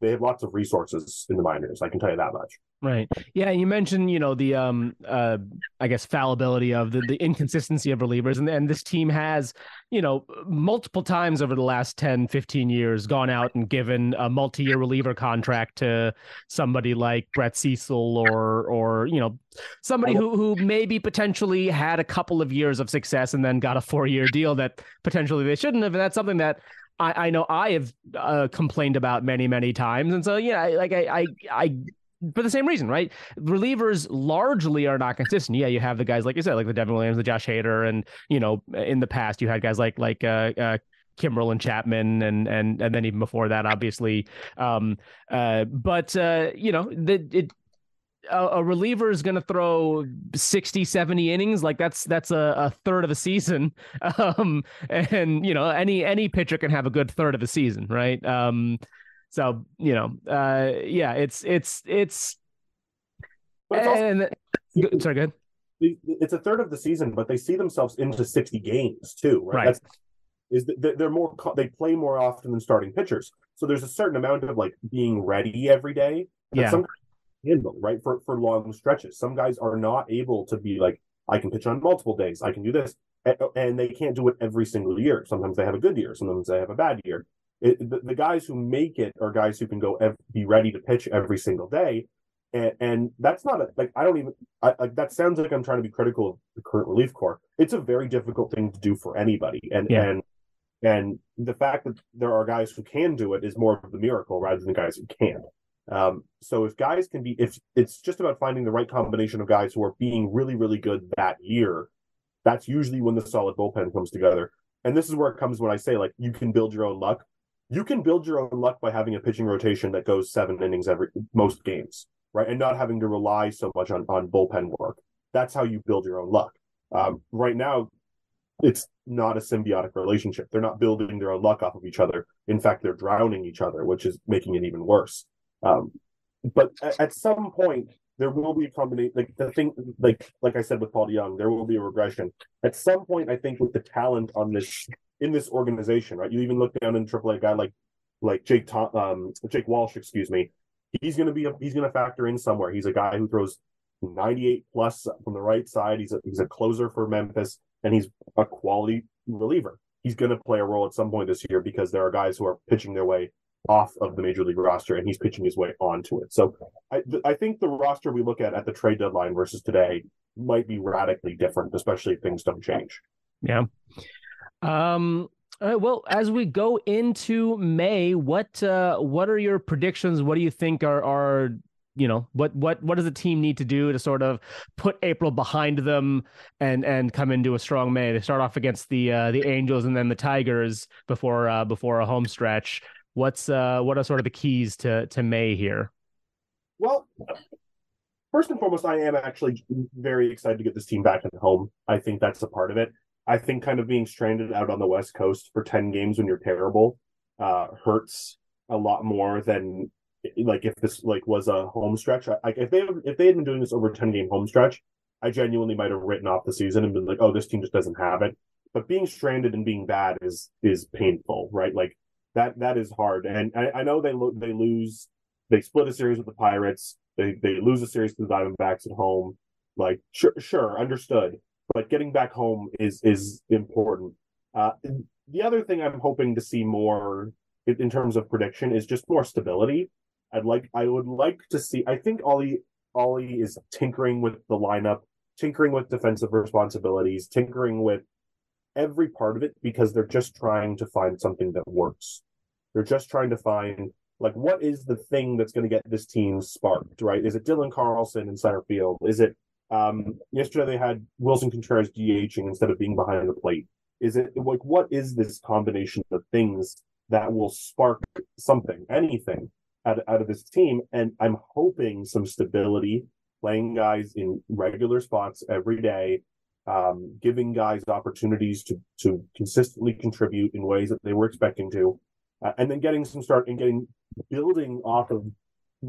they have lots of resources in the minors. I can tell you that much. Right. Yeah. You mentioned, you know, the, um, uh, I guess, fallibility of the, the inconsistency of relievers. And and this team has, you know, multiple times over the last ten, fifteen years gone out and given a multi-year reliever contract to somebody like Brett Cecil or, or, you know, somebody who, who maybe potentially had a couple of years of success and then got a four-year deal that potentially they shouldn't have. And that's something that I, I know I have uh, complained about many, many times. And so, yeah, like I, I, I, for the same reason, right? Relievers largely are not consistent. Yeah. You have the guys, like you said, like the Devin Williams, the Josh Hader. And, you know, in the past you had guys like, like, uh, uh, Kimbrel and Chapman and and and then even before that, obviously. Um, uh, but, uh, you know, the, it, a, a reliever is going to throw sixty, seventy innings. Like that's, that's a, a third of a season. Um, and you know, any, any pitcher can have a good third of a season. Right. Um, so, you know, uh, yeah, it's, it's, it's, but it's also, and it's, sorry, go ahead. It's a third of the season, but they see themselves into sixty games too. Right. right. That's, is that they're more, they play more often than starting pitchers. So there's a certain amount of like being ready every day. Yeah. Some handle right for for long stretches. Some guys are not able to be like, I can pitch on multiple days, I can do this, and, and they can't do it every single year. Sometimes they have a good year, sometimes they have a bad year. It, the, the guys who make it are guys who can go ev- be ready to pitch every single day, And, and that's not a, like, I don't even, I, like, that sounds like I'm trying to be critical of the current relief corps. It's a very difficult thing to do for anybody. And, yeah. and, and the fact that there are guys who can do it is more of the miracle rather than guys who can't. Um, so if guys can be, if it's just about finding the right combination of guys who are being really, really good that year, that's usually when the solid bullpen comes together. And this is where it comes when I say, like, you can build your own luck. You can build your own luck by having a pitching rotation that goes seven innings every most games. Right, and not having to rely so much on, on bullpen work. That's how you build your own luck. Um, right now, it's not a symbiotic relationship. They're not building their own luck off of each other. In fact, they're drowning each other, which is making it even worse. Um, but at, at some point, there will be a combination. Like the thing, like like I said with Paul DeYoung, there will be a regression. At some point, I think with the talent on this in this organization, right? You even look down in triple A, a guy like like Jake Tom, um, Jake Walsh, excuse me. He's going to be a, he's going to factor in somewhere. He's a guy who throws ninety-eight plus from the right side. He's a, he's a closer for Memphis, and he's a quality reliever. He's going to play a role at some point this year because there are guys who are pitching their way off of the major league roster, and he's pitching his way onto it. So I, th- I think the roster we look at at the trade deadline versus today might be radically different, especially if things don't change. Yeah. Um. All right, well, as we go into May, what uh, what are your predictions? What do you think are, are you know, what, what what does the team need to do to sort of put April behind them and and come into a strong May? They start off against the uh, the Angels and then the Tigers before uh, before a home stretch. What's uh, what are sort of the keys to to May here? Well, first and foremost, I am actually very excited to get this team back at home. I think that's a part of it. I think kind of being stranded out on the West Coast for ten games when you're terrible uh, hurts a lot more than like if this like was a home stretch. Like if they if they had been doing this over a ten game home stretch, I genuinely might have written off the season and been like, oh, this team just doesn't have it. But being stranded and being bad is is painful, right? Like that that is hard. And I, I know they lo- they lose, they split a series with the Pirates, they they lose a series to the Diamondbacks at home. Like sure, sure, understood. But getting back home is is important. Uh, the other thing I'm hoping to see more in, in terms of prediction is just more stability. I'd like I would like to see. I think Ollie Ollie is tinkering with the lineup, tinkering with defensive responsibilities, tinkering with every part of it because they're just trying to find something that works. They're just trying to find like what is the thing that's going to get this team sparked, right? Is it Dylan Carlson in center field? Is it Um, yesterday they had Wilson Contreras DHing instead of being behind the plate. Is it like what is this combination of things that will spark something, anything out, out of this team? And I'm hoping some stability, playing guys in regular spots every day, um, giving guys opportunities to to consistently contribute in ways that they were expecting to, uh, and then getting some start and getting building off of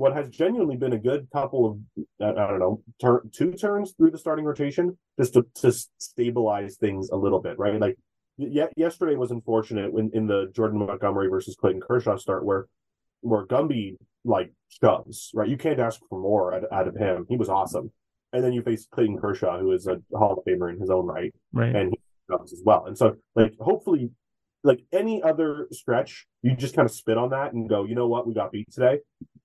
what has genuinely been a good couple of, I don't know, tur- two turns through the starting rotation just to, to stabilize things a little bit, right? Like y- yesterday was unfortunate when, in the Jordan Montgomery versus Clayton Kershaw start where where Gumby, like, shoves, right? You can't ask for more out, out of him. He was awesome. And then you face Clayton Kershaw, who is a Hall of Famer in his own right, right. And he shoves as well. And so, like, hopefully, like, any other stretch, you just kind of spit on that and go, you know what, we got beat today.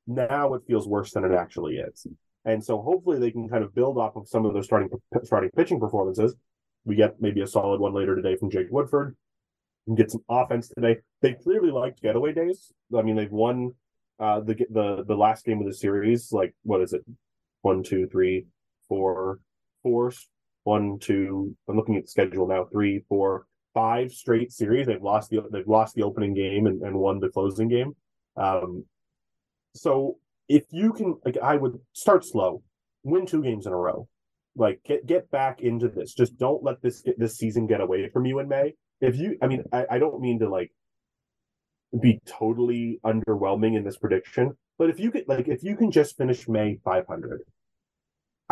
Now it feels worse than it actually is. And so hopefully they can kind of build off of some of those starting starting pitching performances. We get maybe a solid one later today from Jake Woodford and get some offense today. They clearly liked getaway days. I mean, they've won uh, the, the the last game of the series. Like, what is it? One, two, three, four, four, one, two. I'm looking at the schedule now. Three, four, five straight series. They've lost the, they've lost the opening game and, and won the closing game. Um, So if you can, like, I would start slow, win two games in a row, like get, get back into this. Just don't let this this season get away from you in May. If you, I mean, I, I don't mean to like be totally underwhelming in this prediction, but if you could, like, if you can just finish May five hundred,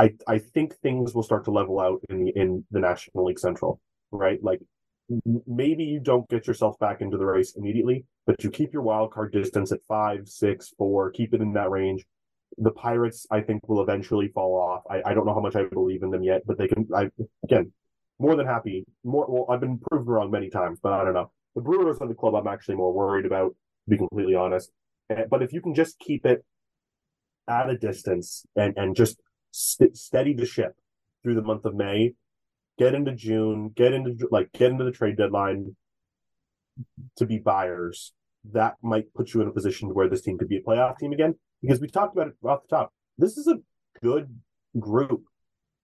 I I think things will start to level out in the in the National League Central, right? Like maybe you don't get yourself back into the race immediately, but you keep your wild card distance at five, six, four, keep it in that range. The Pirates, I think, will eventually fall off. I, I don't know how much I believe in them yet, but they can, I again, more than happy. More, well, I've been proved wrong many times, but I don't know. The Brewers are the club I'm actually more worried about, to be completely honest. But if you can just keep it at a distance and, and just st- steady the ship through the month of May, get into June, get into like get into the trade deadline to be buyers. That might put you in a position where this team could be a playoff team again, because we talked about it off the top. This is a good group.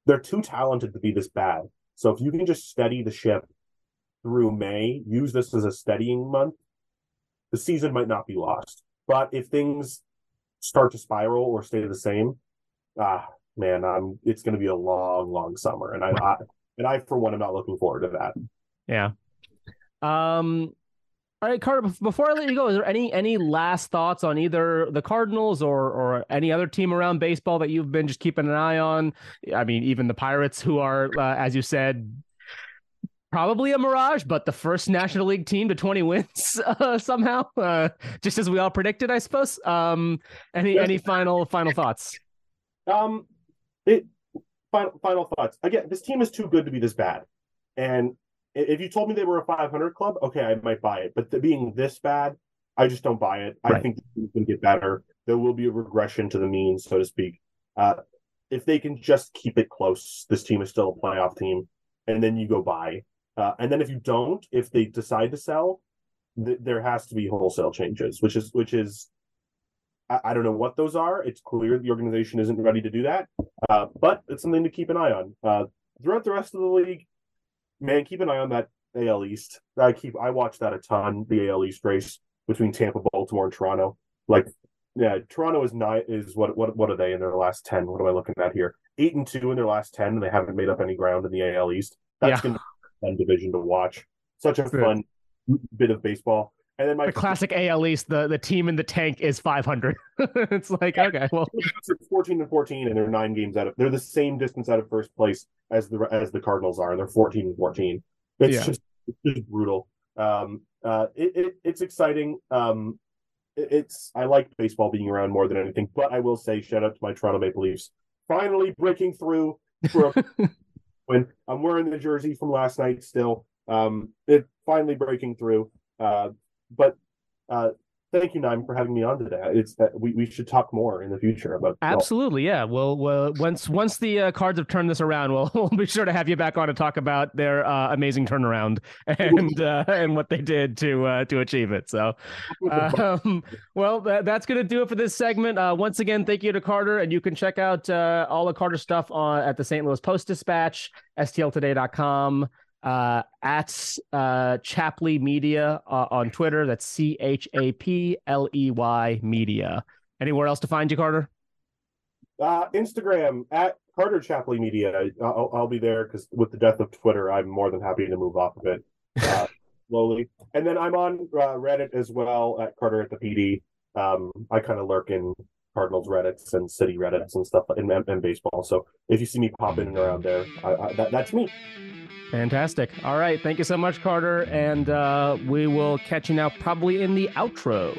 They're too talented to be this bad. So if you can just steady the ship through May, use this as a steadying month, the season might not be lost. But if things start to spiral or stay the same, ah, man, I'm, it's going to be a long, long summer. And I, I, and I, for one, am not looking forward to that. Yeah. Um. All right, Carter, before I let you go, is there any any last thoughts on either the Cardinals or or any other team around baseball that you've been just keeping an eye on? I mean, even the Pirates, who are, uh, as you said, probably a mirage, but the first National League team to twenty wins uh, somehow, uh, just as we all predicted, I suppose. Um, any any final final thoughts? Um, it final final thoughts. Again, this team is too good to be this bad. And if you told me they were a five hundred club, okay, I might buy it. But the, being this bad, I just don't buy it. Right. I think the team can get better. There will be a regression to the mean, so to speak. Uh, if they can just keep it close, this team is still a playoff team, and then you go buy. Uh, and then if you don't, if they decide to sell, th- there has to be wholesale changes, which is which is I, I don't know what those are. It's clear the organization isn't ready to do that, uh, but it's something to keep an eye on. Uh, throughout the rest of the league, man, keep an eye on that A L East. I keep I watch that a ton, the A L East race between Tampa, Baltimore, and Toronto. Like, yeah, Toronto is not is what what what are they in their last ten? What am I looking at here? Eight and two in their last ten, and they haven't made up any ground in the A L East. That's yeah. gonna be a fun division to watch. Such a fun yeah. bit of baseball. And then my the classic A L East, the, the team in the tank is five hundred. It's like, okay, well, fourteen and fourteen, and they're nine games out of. They're the same distance out of first place as the as the Cardinals are, and they're fourteen and fourteen. It's yeah. just it's just brutal. Um, uh, it, it it's exciting. Um, it, it's I like baseball being around more than anything. But I will say, shout out to my Toronto Maple Leafs, finally breaking through. For a, when I'm wearing the jersey from last night, still, um, it finally breaking through. Uh. But uh, thank you, Naim, for having me on today. It's uh, we we should talk more in the future about absolutely, yeah. Well, well, once once the uh, Cards have turned this around, we'll we'll be sure to have you back on to talk about their uh, amazing turnaround and uh, and what they did to uh, to achieve it. So, um, well, that, that's gonna do it for this segment. Uh, once again, thank you to Carter, and you can check out uh, all of Carter's stuff on at the Saint Louis Post-Dispatch, S T L today dot com. Uh, at uh, Chapley Media uh, on Twitter. That's C H A P L E Y Media. Anywhere else to find you, Carter? Uh, Instagram, at Carter Chapley Media. I'll, I'll be there because with the death of Twitter, I'm more than happy to move off of it uh, slowly. And then I'm on uh, Reddit as well, at Carter at the P D. Um, I kind of lurk in Cardinals Reddits and City Reddits and stuff in and, and baseball. So if you see me pop in and around there, I, I, that, that's me. Fantastic. All right. Thank you so much, Carter. And uh, we will catch you now probably in the outro.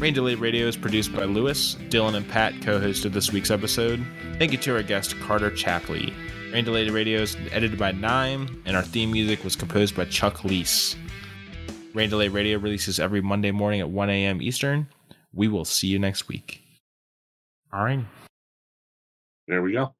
Rain Delay Radio is produced by Lewis. Dylan and Pat co-hosted this week's episode. Thank you to our guest, Carter Chapley. Rain Delay Radio is edited by Naim, and our theme music was composed by Chuck Leese. Rain Delay Radio releases every Monday morning at one a.m. Eastern. We will see you next week. All right. There we go.